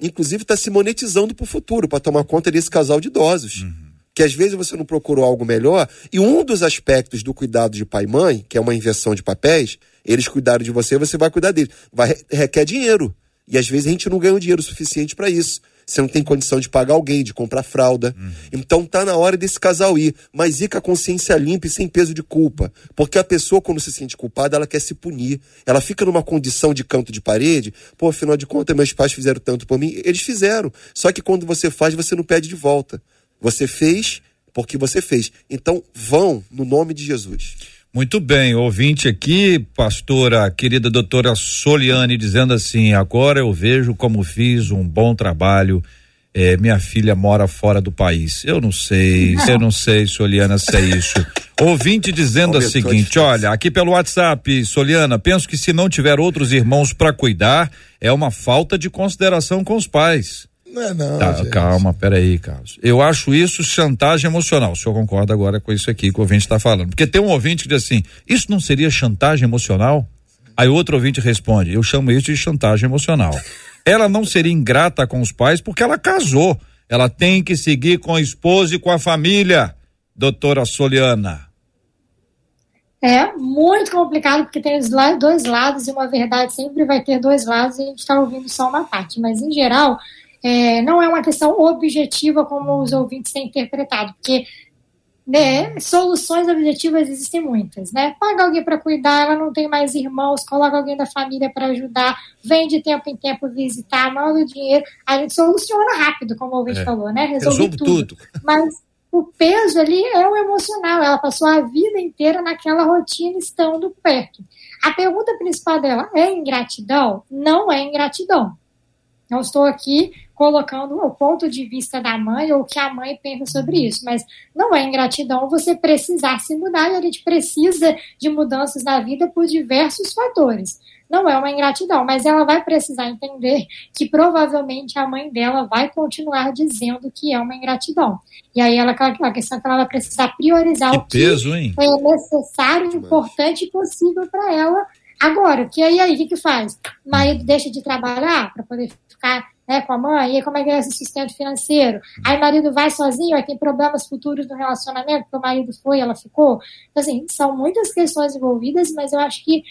inclusive está se monetizando para o futuro, para tomar conta desse casal de idosos. Uhum. Que às vezes você não procurou algo melhor, e um dos aspectos do cuidado de pai e mãe, que é uma inversão de papéis, eles cuidaram de você, você vai cuidar deles. Vai, requer dinheiro. E às vezes a gente não ganha o dinheiro suficiente para isso. Você não tem condição de pagar alguém, de comprar fralda. Uhum. Então tá na hora desse casal ir. Mas ir com a consciência limpa e sem peso de culpa. Porque a pessoa, quando se sente culpada, ela quer se punir. Ela fica numa condição de canto de parede. Pô, afinal de contas, meus pais fizeram tanto por mim. Eles fizeram. Só que quando você faz, você não pede de volta. Você fez porque você fez. Então vão no nome de Jesus. Muito bem, ouvinte aqui, pastora, querida doutora Soliane, dizendo assim, agora eu vejo como fiz um bom trabalho, é, minha filha mora fora do país. Eu não sei, não. eu não sei, Soliana, se é isso. Ouvinte dizendo o seguinte, olha, aqui pelo WhatsApp, Soliana, penso que se não tiver outros irmãos para cuidar, é uma falta de consideração com os pais. Não é não, tá, calma, peraí, Carlos. Eu acho isso chantagem emocional. O senhor concorda agora com isso aqui que o ouvinte está falando? Porque tem um ouvinte que diz assim, isso não seria chantagem emocional? Aí outro ouvinte responde, eu chamo isso de chantagem emocional. Ela não seria ingrata com os pais porque ela casou. Ela tem que seguir com a esposa e com a família, doutora Soliana. É muito complicado porque tem dois lados e uma verdade sempre vai ter dois lados e a gente está ouvindo só uma parte. Mas em geral... É, não é uma questão objetiva como os ouvintes têm interpretado, porque né, soluções objetivas existem muitas, né? Paga alguém para cuidar, ela não tem mais irmãos, coloca alguém da família para ajudar, vem de tempo em tempo visitar, manda o dinheiro, a gente soluciona rápido, como o ouvinte é. falou, né? Resolve Resolvo tudo. tudo. Mas o peso ali é o emocional, ela passou a vida inteira naquela rotina estando perto. A pergunta principal dela é ingratidão? Não é ingratidão. Não estou aqui colocando o ponto de vista da mãe ou o que a mãe pensa sobre isso, mas não é ingratidão você precisar se mudar, e a gente precisa de mudanças na vida por diversos fatores. Não é uma ingratidão, mas ela vai precisar entender que provavelmente a mãe dela vai continuar dizendo que é uma ingratidão. E aí ela, a questão é que ela vai precisar priorizar que o que peso, hein? É necessário, importante e possível para ela. Agora, que aí, aí, o que que faz? O marido deixa de trabalhar para poder ficar né, com a mãe, e aí como é que é esse sustento financeiro? Aí o marido vai sozinho, aí tem problemas futuros no relacionamento, porque o marido foi, ela ficou. Então, assim, são muitas questões envolvidas, mas eu acho que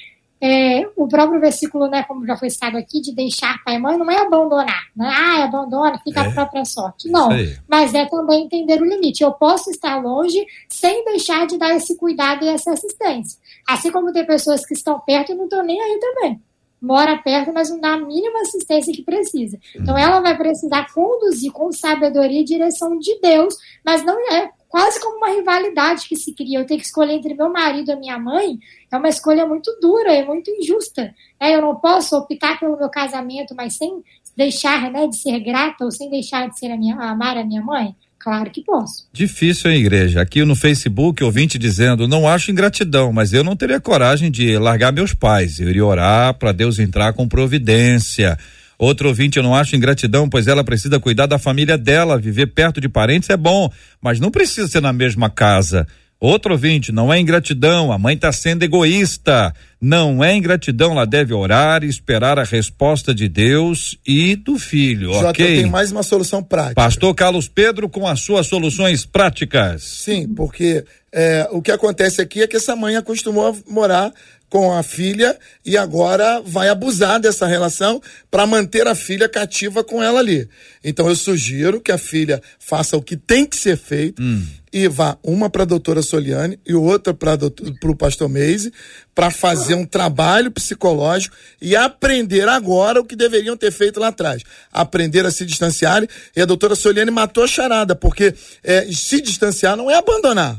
é, o próprio versículo, né, como já foi citado aqui, de deixar pai e mãe, não é abandonar. Não é, ah, abandona, fica à própria sorte. Não, mas é também entender o limite. Eu posso estar longe sem deixar de dar esse cuidado e essa assistência. Assim como tem pessoas que estão perto e não estão nem aí também. Mora perto, mas não dá a mínima assistência que precisa. Então ela vai precisar conduzir com sabedoria e direção de Deus, mas não é quase como uma rivalidade que se cria. Eu tenho que escolher entre meu marido e minha mãe, é uma escolha muito dura e muito injusta. É, eu não posso optar pelo meu casamento, mas sem deixar né, de ser grata ou sem deixar de ser a minha, amar a minha mãe. Claro que posso. Difícil, hein, igreja? Aqui no Facebook, ouvinte dizendo, não acho ingratidão, mas eu não teria coragem de largar meus pais. Eu iria orar para Deus entrar com providência. Outro ouvinte, eu não acho ingratidão, pois ela precisa cuidar da família dela. Viver perto de parentes é bom, mas não precisa ser na mesma casa. Outro ouvinte, não é ingratidão, a mãe está sendo egoísta. Não é ingratidão, ela deve orar e esperar a resposta de Deus e do filho, J. ok? Tem mais uma solução prática. Pastor Carlos Pedro com as suas soluções práticas. Sim, porque é, o que acontece aqui é que essa mãe acostumou a morar com a filha e agora vai abusar dessa relação para manter a filha cativa com ela ali. Então eu sugiro que a filha faça o que tem que ser feito hum. e vá uma para a doutora Soliane e outra para o pastor Maze para fazer um trabalho psicológico e aprender agora o que deveriam ter feito lá atrás. Aprender a se distanciar. E a doutora Soliane matou a charada, porque é, se distanciar não é abandonar,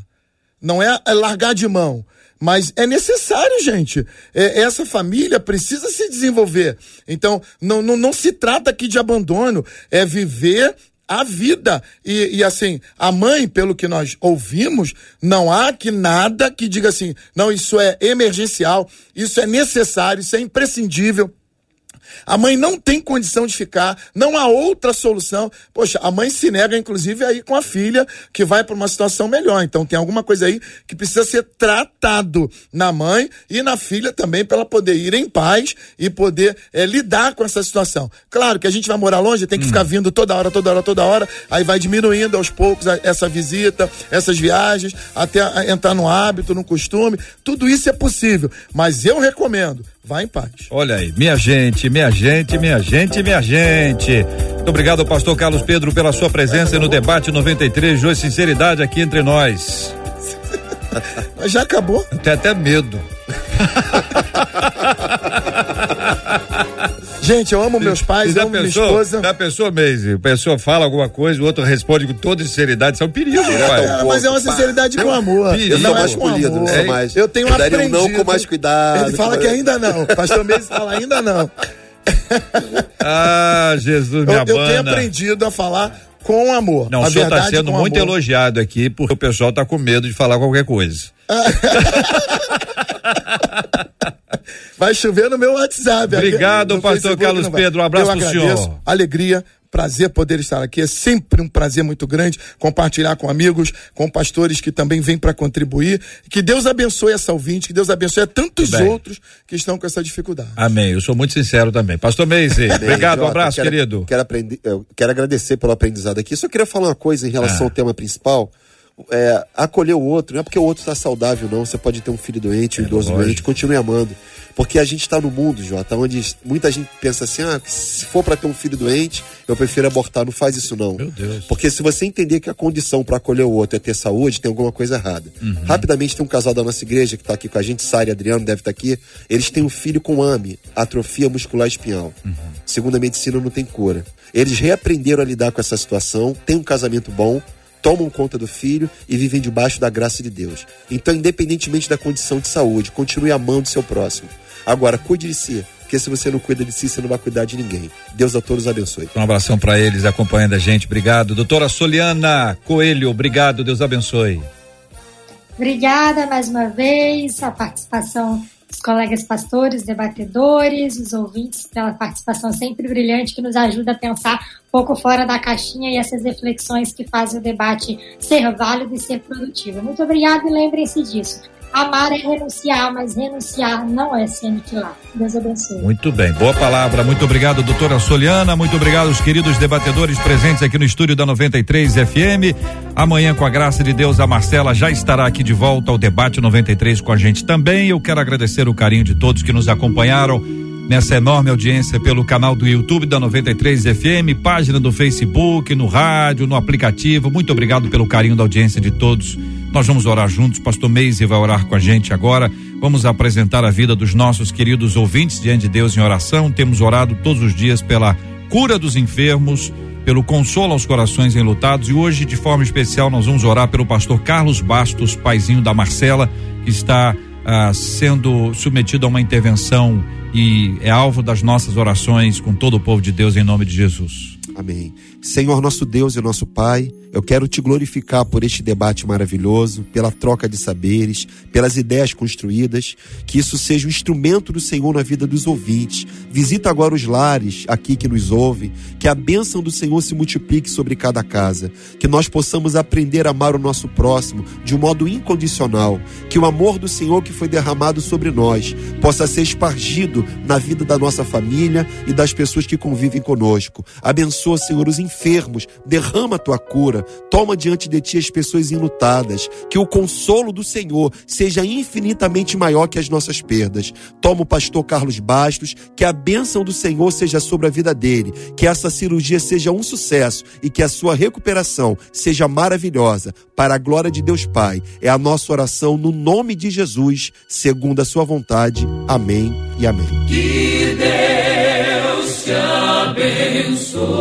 não é, é largar de mão. Mas é necessário, gente. É, essa família precisa se desenvolver. Então, não, não, não se trata aqui de abandono, é viver a vida. E, e assim, a mãe, pelo que nós ouvimos, não há que nada que diga assim, não, isso é emergencial, isso é necessário, isso é imprescindível. A mãe não tem condição de ficar, não há outra solução. Poxa, a mãe se nega, inclusive, aí com a filha, que vai para uma situação melhor. Então tem alguma coisa aí que precisa ser tratado na mãe e na filha também, para ela poder ir em paz e poder é, lidar com essa situação. Claro que a gente vai morar longe, tem que hum. ficar vindo toda hora, toda hora, toda hora, aí vai diminuindo aos poucos essa visita, essas viagens, até entrar no hábito, no costume. Tudo isso é possível, mas eu recomendo, vá em paz. Olha aí, minha gente, minha gente, minha gente, minha gente. Muito obrigado, pastor Carlos Pedro, pela sua presença no debate noventa e três de hoje. Sinceridade aqui entre nós. Já acabou? Tem até medo. Gente, eu amo meus pais, eu amo minha esposa. Já pensou, Maze? A pessoa fala alguma coisa, o outro responde com toda sinceridade. Isso é um perigo, pai. É, mas é uma sinceridade com amor. Eu sou mais polido, não sou mais. Eu tenho aprendido. Não, com mais cuidado. Ele fala que ainda não. Pastor Maze fala ainda não. Ah, Jesus, minha banda. Eu tenho aprendido a falar com amor. Não, o senhor está sendo muito elogiado aqui, porque o pessoal está com medo de falar qualquer coisa. Vai chover no meu WhatsApp. Obrigado, no pastor Facebook, Carlos Pedro. Um abraço pro senhor. Alegria, prazer poder estar aqui. É sempre um prazer muito grande compartilhar com amigos, com pastores que também vêm para contribuir. Que Deus abençoe essa ouvinte, que Deus abençoe a tantos outros que estão com essa dificuldade. Amém. Eu sou muito sincero também. Pastor Maze, obrigado, um abraço, quero, querido. Quero, aprender, eu quero agradecer pelo aprendizado aqui. Só queria falar uma coisa em relação ah. ao tema principal. É, acolher o outro, não é porque o outro está saudável, não. Você pode ter um filho doente, um é, idoso lógico. doente, continue amando. Porque a gente está no mundo, Jota, onde muita gente pensa assim: ah, se for para ter um filho doente, eu prefiro abortar. Não faz isso, não. Meu Deus. Porque se você entender que a condição para acolher o outro é ter saúde, tem alguma coisa errada. Uhum. Rapidamente, tem um casal da nossa igreja que está aqui com a gente, Sari, Adriano, deve estar tá aqui. Eles têm um filho com A M E, atrofia muscular espinhal. Uhum. Segundo a medicina, não tem cura. Eles reaprenderam a lidar com essa situação, tem um casamento bom, tomam conta do filho e vivem debaixo da graça de Deus. Então, independentemente da condição de saúde, continue amando seu próximo. Agora, cuide de si, porque se você não cuida de si, você não vai cuidar de ninguém. Deus a todos abençoe. Um abração para eles acompanhando a gente. Obrigado. Doutora Soliane Coelho, obrigado. Deus abençoe. Obrigada mais uma vez a participação dos colegas pastores, debatedores, os ouvintes, pela participação sempre brilhante que nos ajuda a pensar um pouco fora da caixinha e essas reflexões que fazem o debate ser válido e ser produtivo. Muito obrigada e lembrem-se disso. Amar é renunciar, mas renunciar não é se aniquilar. Deus abençoe. Muito bem, boa palavra. Muito obrigado, doutora Soliane. Muito obrigado aos queridos debatedores presentes aqui no estúdio da noventa e três F M. Amanhã, com a graça de Deus, a Marcela já estará aqui de volta ao debate noventa e três com a gente também. Eu quero agradecer o carinho de todos que nos acompanharam nessa enorme audiência pelo canal do YouTube da noventa e três F M, página do Facebook, no rádio, no aplicativo. Muito obrigado pelo carinho da audiência de todos. Nós vamos orar juntos, pastor Maze vai orar com a gente agora. Vamos apresentar a vida dos nossos queridos ouvintes diante de Deus em oração. Temos orado todos os dias pela cura dos enfermos, pelo consolo aos corações enlutados, e hoje, de forma especial, nós vamos orar pelo pastor Carlos Bastos, paizinho da Marcela, que está ah, sendo submetido a uma intervenção e é alvo das nossas orações com todo o povo de Deus, em nome de Jesus. Amém. Senhor, nosso Deus e nosso Pai, Eu quero te glorificar por este debate maravilhoso, pela troca de saberes, pelas ideias construídas, que isso seja um instrumento do Senhor na vida dos ouvintes. Visita agora os lares aqui que nos ouvem, que a bênção do Senhor se multiplique sobre cada casa, que nós possamos aprender a amar o nosso próximo de um modo incondicional, que o amor do Senhor que foi derramado sobre nós possa ser espargido na vida da nossa família e das pessoas que convivem conosco. Abençoa, Senhor, os enfermos, derrama a tua cura, toma diante de ti as pessoas enlutadas, que o consolo do Senhor seja infinitamente maior que as nossas perdas. Toma o pastor Carlos Bastos, que a bênção do Senhor seja sobre a vida dele, que essa cirurgia seja um sucesso e que a sua recuperação seja maravilhosa, para a glória de Deus Pai. É a nossa oração no nome de Jesus, segundo a sua vontade. Amém e amém. Que Deus te abençoe.